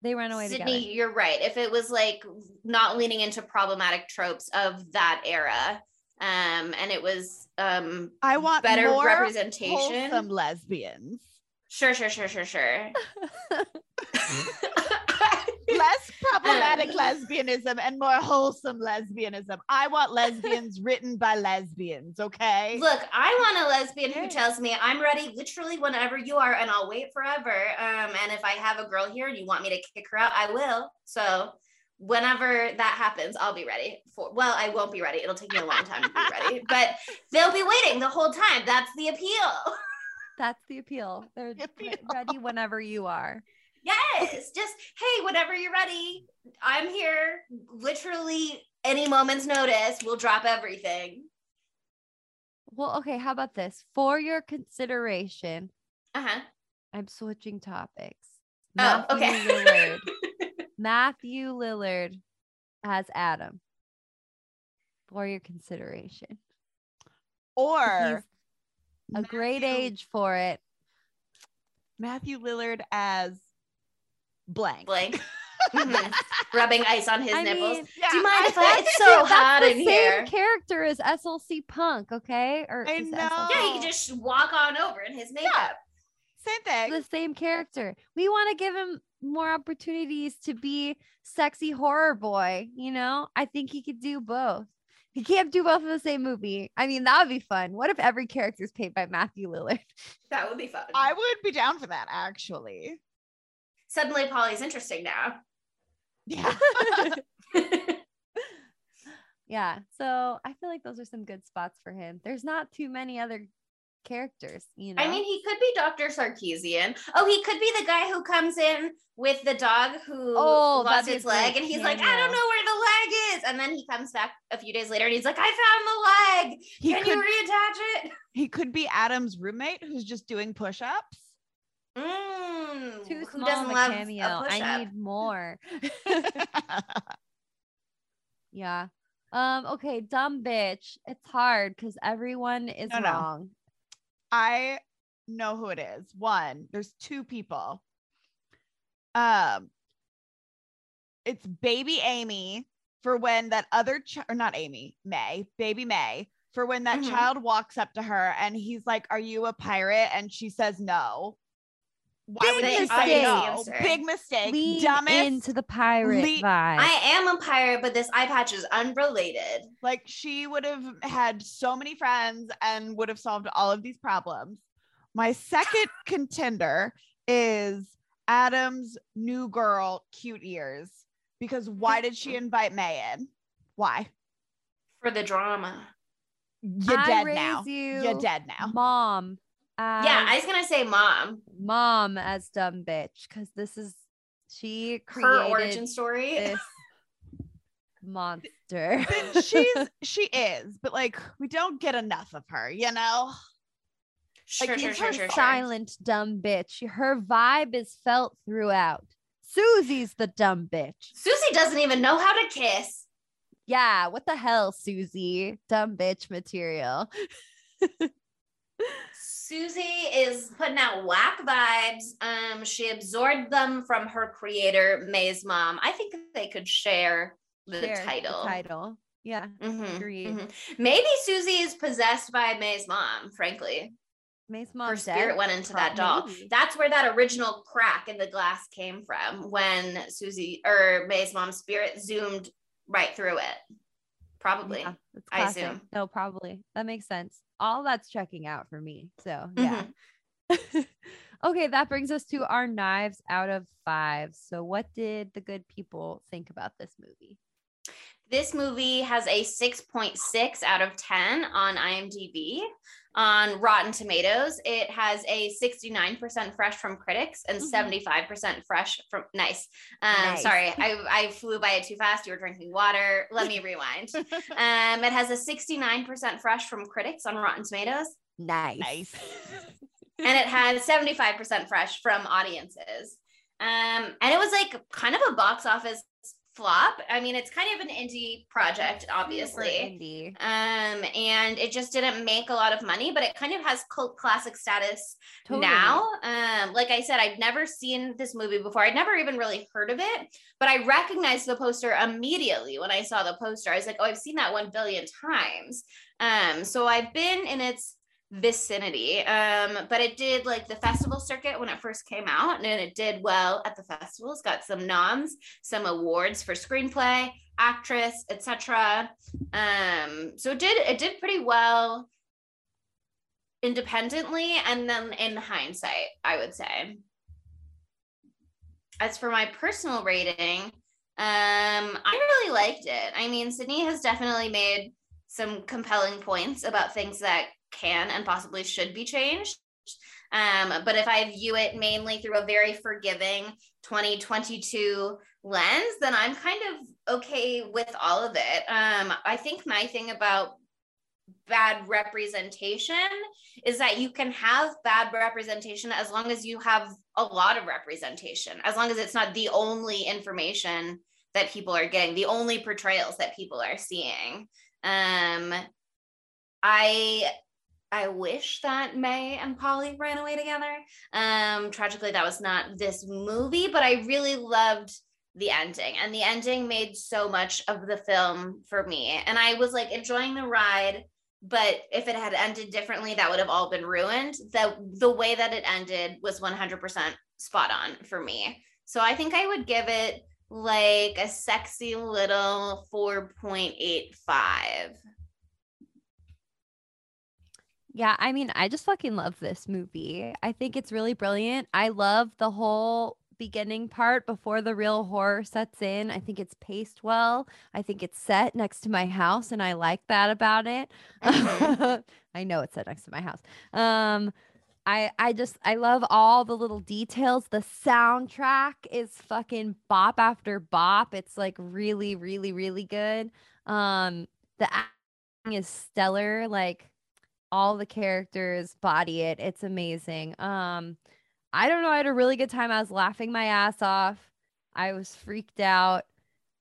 they ran away. Sydney, together. You're right. If it was like not leaning into problematic tropes of that era, um, and it was. Um, I want better more representation. Wholesome lesbians. Sure, sure, sure, sure, sure. Less problematic um, lesbianism and more wholesome lesbianism. I want lesbians written by lesbians, okay? Look, I want a lesbian who tells me I'm ready literally whenever you are and I'll wait forever. Um, and if I have a girl here and you want me to kick her out, I will. So whenever that happens, I'll be ready for, well, I won't be ready. It'll take me a long time to be ready, but they'll be waiting the whole time. That's the appeal. That's the appeal. They're the appeal. Ready whenever you are. Yes. Just, hey, whenever you're ready, I'm here. Literally any moment's notice, we'll drop everything. Well, okay. How about this? For your consideration, uh-huh. I'm switching topics. Oh, Matthew okay. Matthew Lillard as Adam, for your consideration, or he's a Matthew, great age for it. Matthew Lillard as blank, blank, mm-hmm. rubbing ice on his I nipples. Mean, yeah, do you mind if I? It's so hot in here. Character as S L C Punk, okay? Or I know. S L C Yeah, he can just walk on over in his makeup. Yeah. Same thing. The same character. We want to give him more opportunities to be sexy horror boy. You know, I think he could do both. He can't do both in the same movie. I mean, that would be fun. What if every character is played by Matthew Lillard? That would be fun. I would be down for that, actually. Suddenly, Polly's interesting now. Yeah. Yeah. So I feel like those are some good spots for him. There's not too many other characters, you know. I mean, he could be Doctor Sarkeesian. Oh, he could be the guy who comes in with the dog who oh, lost its leg, like, and he's like, know. I don't know where the leg is, and then he comes back a few days later and he's like, I found the leg. He Can could, you reattach it? He could be Adam's roommate who's just doing push-ups. Mm, Too small who doesn't love cameo. A push-up. I need more. Yeah. Um. Okay. Dumb bitch. It's hard because everyone is no, wrong. No. I know who it is. One, there's two people. Um, it's baby Amy for when that other ch- or not Amy, May, baby May, for when that mm-hmm. child walks up to her and he's like, "Are you a pirate?" And she says no. Why big would mistake. I know. Big mistake. Lean Dumbest into the pirate le- vibe. I am a pirate, but this eye patch is unrelated. Like, she would have had so many friends and would have solved all of these problems. My second contender is Adam's new girl, Cute Ears, because why did she invite May in? Why? For the drama. You're I dead now. You You're dead now, Mom. Uh, yeah, I was gonna say mom, mom as dumb bitch, because this is she created her origin story. This monster. She's she is, but like we don't get enough of her, you know. Sure, like, sure, sure, sure. Silent sure. dumb bitch. Her vibe is felt throughout. Susie's the dumb bitch. Susie doesn't even know how to kiss. Yeah, what the hell, Susie? Dumb bitch material. Susie is putting out whack vibes. Um, she absorbed them from her creator, May's mom. I think they could share the share title. The title. Yeah. Mm-hmm. Agreed. Mm-hmm. Maybe Susie is possessed by May's mom, frankly. May's mom. Her spirit dead. Went into that doll. Maybe. That's where that original crack in the glass came from, when Susie or May's mom's spirit zoomed right through it. Probably. Yeah, I assume. No, probably. That makes sense. All that's checking out for me. So yeah. Mm-hmm. Okay. That brings us to our knives out of five. So what did the good people think about this movie? This movie has a six point six out of ten on I M D B. On Rotten Tomatoes, it has a sixty-nine percent fresh from critics and mm-hmm. seventy-five percent fresh from nice. Um, nice. Sorry, I, I flew by it too fast. You were drinking water. Let me rewind. Um, it has a sixty-nine percent fresh from critics on Rotten Tomatoes. Nice. Nice. And it has seventy-five percent fresh from audiences. Um, and it was like kind of a box office flop. I mean, it's kind of an indie project, obviously. Indie. Um, and it just didn't make a lot of money, but it kind of has cult classic status totally. Now. Um, like I said, I'd never seen this movie before. I'd never even really heard of it, but I recognized the poster immediately when I saw the poster. I was like, oh, I've seen that one billion times. Um, so I've been in its vicinity. Um, but it did like the festival circuit when it first came out, and it did well at the festivals, got some noms, some awards for screenplay, actress, et cetera. Um, so it did it did pretty well independently, and then in hindsight, I would say. As for my personal rating, um, I really liked it. I mean, Sydney has definitely made some compelling points about things that can and possibly should be changed. Um, but if I view it mainly through a very forgiving twenty twenty-two lens, then I'm kind of okay with all of it. Um, I think my thing about bad representation is that you can have bad representation as long as you have a lot of representation, as long as it's not the only information that people are getting, the only portrayals that people are seeing. Um, I... I wish that May and Polly ran away together. Um, tragically, that was not this movie, but I really loved the ending, and the ending made so much of the film for me. And I was like enjoying the ride, but if it had ended differently, that would have all been ruined. The, the way that it ended was one hundred percent spot on for me. So I think I would give it like a sexy little four point eight five. Yeah, I mean, I just fucking love this movie. I think it's really brilliant. I love the whole beginning part before the real horror sets in. I think it's paced well. I think it's set next to my house, and I like that about it. Mm-hmm. I know it's set next to my house. Um, I, I just, I love all the little details. The soundtrack is fucking bop after bop. It's like really, really, really good. Um, the acting is stellar. Like, all the characters body it. It's amazing. Um, I don't know. I had a really good time. I was laughing my ass off. I was freaked out.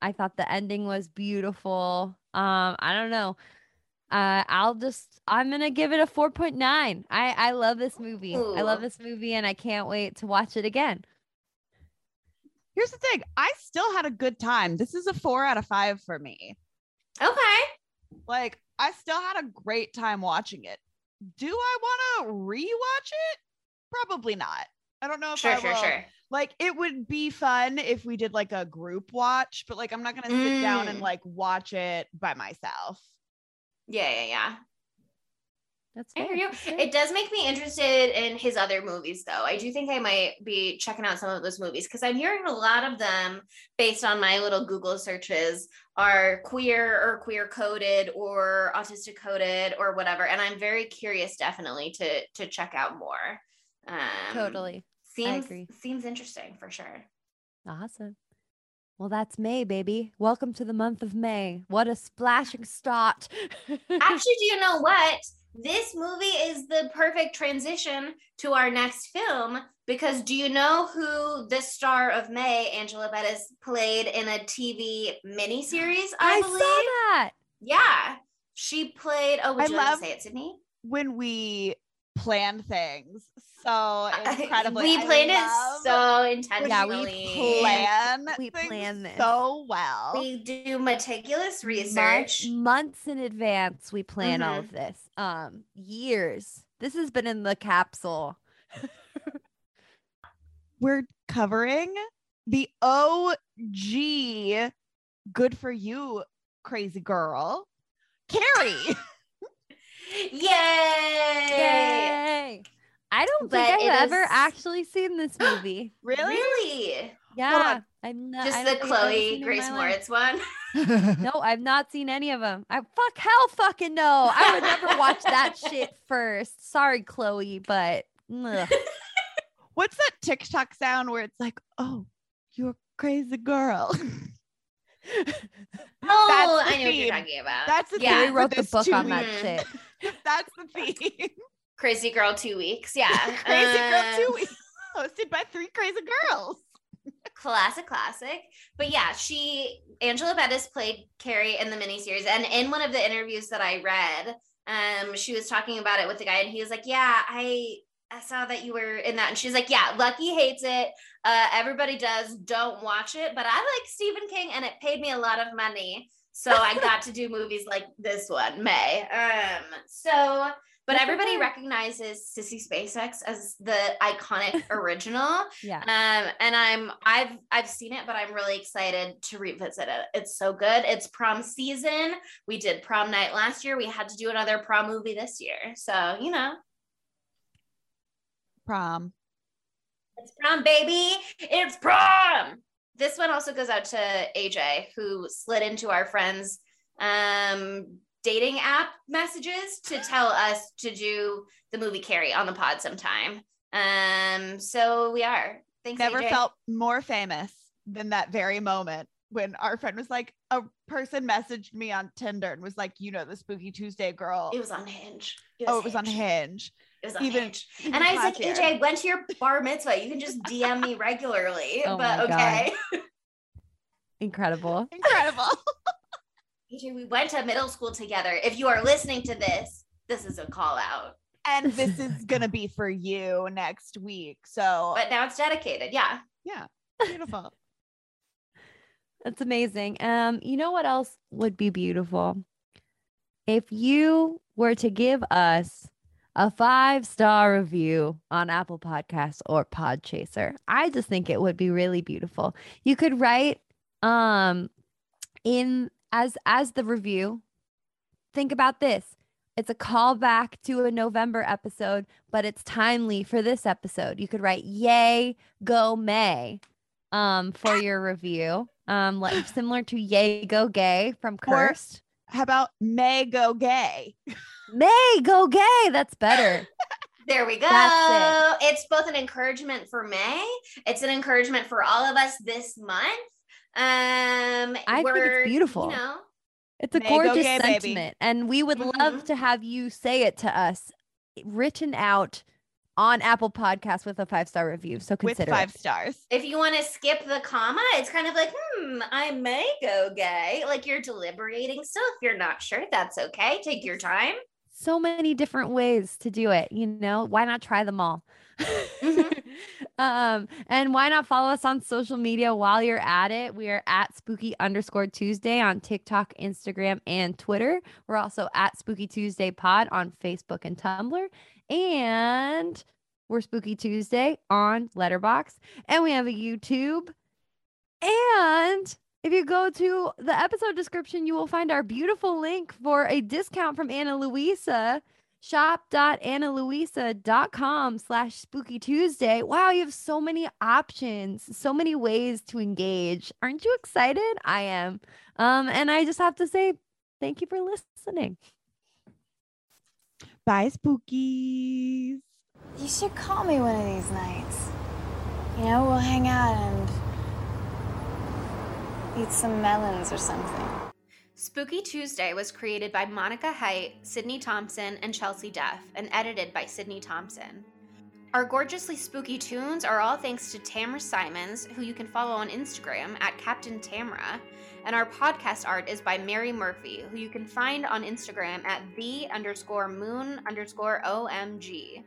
I thought the ending was beautiful. Um, I don't know. Uh, I'll just, I'm going to give it a four point nine. I, I love this movie. Ooh. I love this movie, and I can't wait to watch it again. Here's the thing. I still had a good time. This is a four out of five for me. Okay. Like, I still had a great time watching it. Do I want to rewatch it? Probably not. I don't know if sure, I will. Sure, sure. Like, it would be fun if we did like a group watch, but like, I'm not going to sit mm. down and like watch it by myself. Yeah, yeah, yeah. That's fair. I hear you. That's fair. It does make me interested in his other movies, though. I do think I might be checking out some of those movies, because I'm hearing a lot of them, based on my little Google searches, are queer or queer coded or autistic coded or whatever. And I'm very curious, definitely, to to check out more. Um, totally. Seems, I agree. Seems interesting for sure. Awesome. Well, that's May, baby. Welcome to the month of May. What a splashing start. Actually, do you know what? This movie is the perfect transition to our next film, because do you know who the star of May, Angela Bettis, played in a T V miniseries? I, I believe. saw that. Yeah. She played, oh, would I you love, like to say it, Sydney? When we plan things so incredibly. I, we planned it so intentionally. Yeah, we plan. We plan this so well. We do meticulous research. Months, months in advance, we plan mm-hmm. all of this. Um, years. This has been in the capsule. We're covering the O G Good For You Crazy Girl, Carrie. Yay! Yay! I don't but think I've ever is... actually seen this movie. Really? Really? Yeah. I'm not, Just the Chloe Grace Moretz one? No, I've not seen any of them. I fuck hell fucking no. I would never watch that shit first. Sorry, Chloe, but what's that TikTok sound where it's like, oh, you're a crazy girl? Oh, I know what you're talking about. That's the yeah. theme. We wrote the book on that shit. That's the theme. Crazy Girl Two Weeks. Yeah. Crazy um, Girl Two Weeks. Hosted by three crazy girls. Classic, classic. But yeah, she, Angela Bettis played Carrie in the miniseries. And in one of the interviews that I read, um, she was talking about it with the guy and he was like, yeah, I, I saw that you were in that. And she's like, yeah, Lucky hates it. Uh, everybody does. Don't watch it. But I like Stephen King and it paid me a lot of money. So I got to do movies like this one, May. Um, so, but everybody recognizes Sissy Spacek as the iconic original. Yeah. Um, and I'm, I've, I've seen it, but I'm really excited to revisit it. It's so good. It's prom season. We did prom night last year. We had to do another prom movie this year. So, you know. Prom. It's prom, baby. It's prom. This one also goes out to A J, who slid into our friend's um, dating app messages to tell us to do the movie Carrie on the pod sometime. Um, so we are. Thanks, Never A J. Felt more famous than that very moment when our friend was like, a person messaged me on Tinder and was like, you know, the Spooky Tuesday girl. It was on Hinge. It was oh, it Hinge. was on Hinge. It was on even, Hinge. Even and I was like, A J, I went to your bar mitzvah. You can just D M me regularly, oh but okay. Incredible. Incredible. A J, we went to middle school together. If you are listening to this, this is a call out. And this is going to be for you next week. So, but now it's dedicated. Yeah. Yeah. Beautiful. That's amazing. Um, you know what else would be beautiful? If you were to give us a five-star review on Apple Podcasts or Podchaser. I just think it would be really beautiful. You could write um, in as as the review. Think about this. It's a callback to a November episode, but it's timely for this episode. You could write, yay, go May um, for your review. Um, like similar to yay, go gay from Cursed. Or how about May, go gay? May, go gay. That's better. There we go. That's it. It's both an encouragement for May. It's an encouragement for all of us this month. Um, I think it's beautiful. You know, it's a May, gorgeous gay, sentiment. Baby. And we would mm-hmm. love to have you say it to us written out on Apple Podcasts with a five-star review. So consider with five it. stars. If you want to skip the comma, it's kind of like, hmm, I may go gay. Like you're deliberating. So if you're not sure, that's okay. Take your time. So many different ways to do it. You know, why not try them all? Mm-hmm. um, and why not follow us on social media while you're at it? We are at spooky underscore Tuesday on TikTok, Instagram, and Twitter. We're also at Spooky Tuesday Pod on Facebook and Tumblr. And we're Spooky Tuesday on Letterboxd, and we have a YouTube. And if you go to the episode description, you will find our beautiful link for a discount from Ana Luisa. shop.analuisa.com slash spooky Tuesday. Wow, you have so many options, so many ways to engage. Aren't you excited? I am. Um, and I just have to say thank you for listening. Bye, spookies. You should call me one of these nights. You know, we'll hang out and eat some melons or something. Spooky Tuesday was created by Monica Height, Sydney Thompson, and Chelsea Duff, and edited by Sydney Thompson. Our gorgeously spooky tunes are all thanks to Tamra Simons, who you can follow on Instagram at Captain Tamra, and our podcast art is by Mary Murphy, who you can find on Instagram at the underscore moon underscore omg.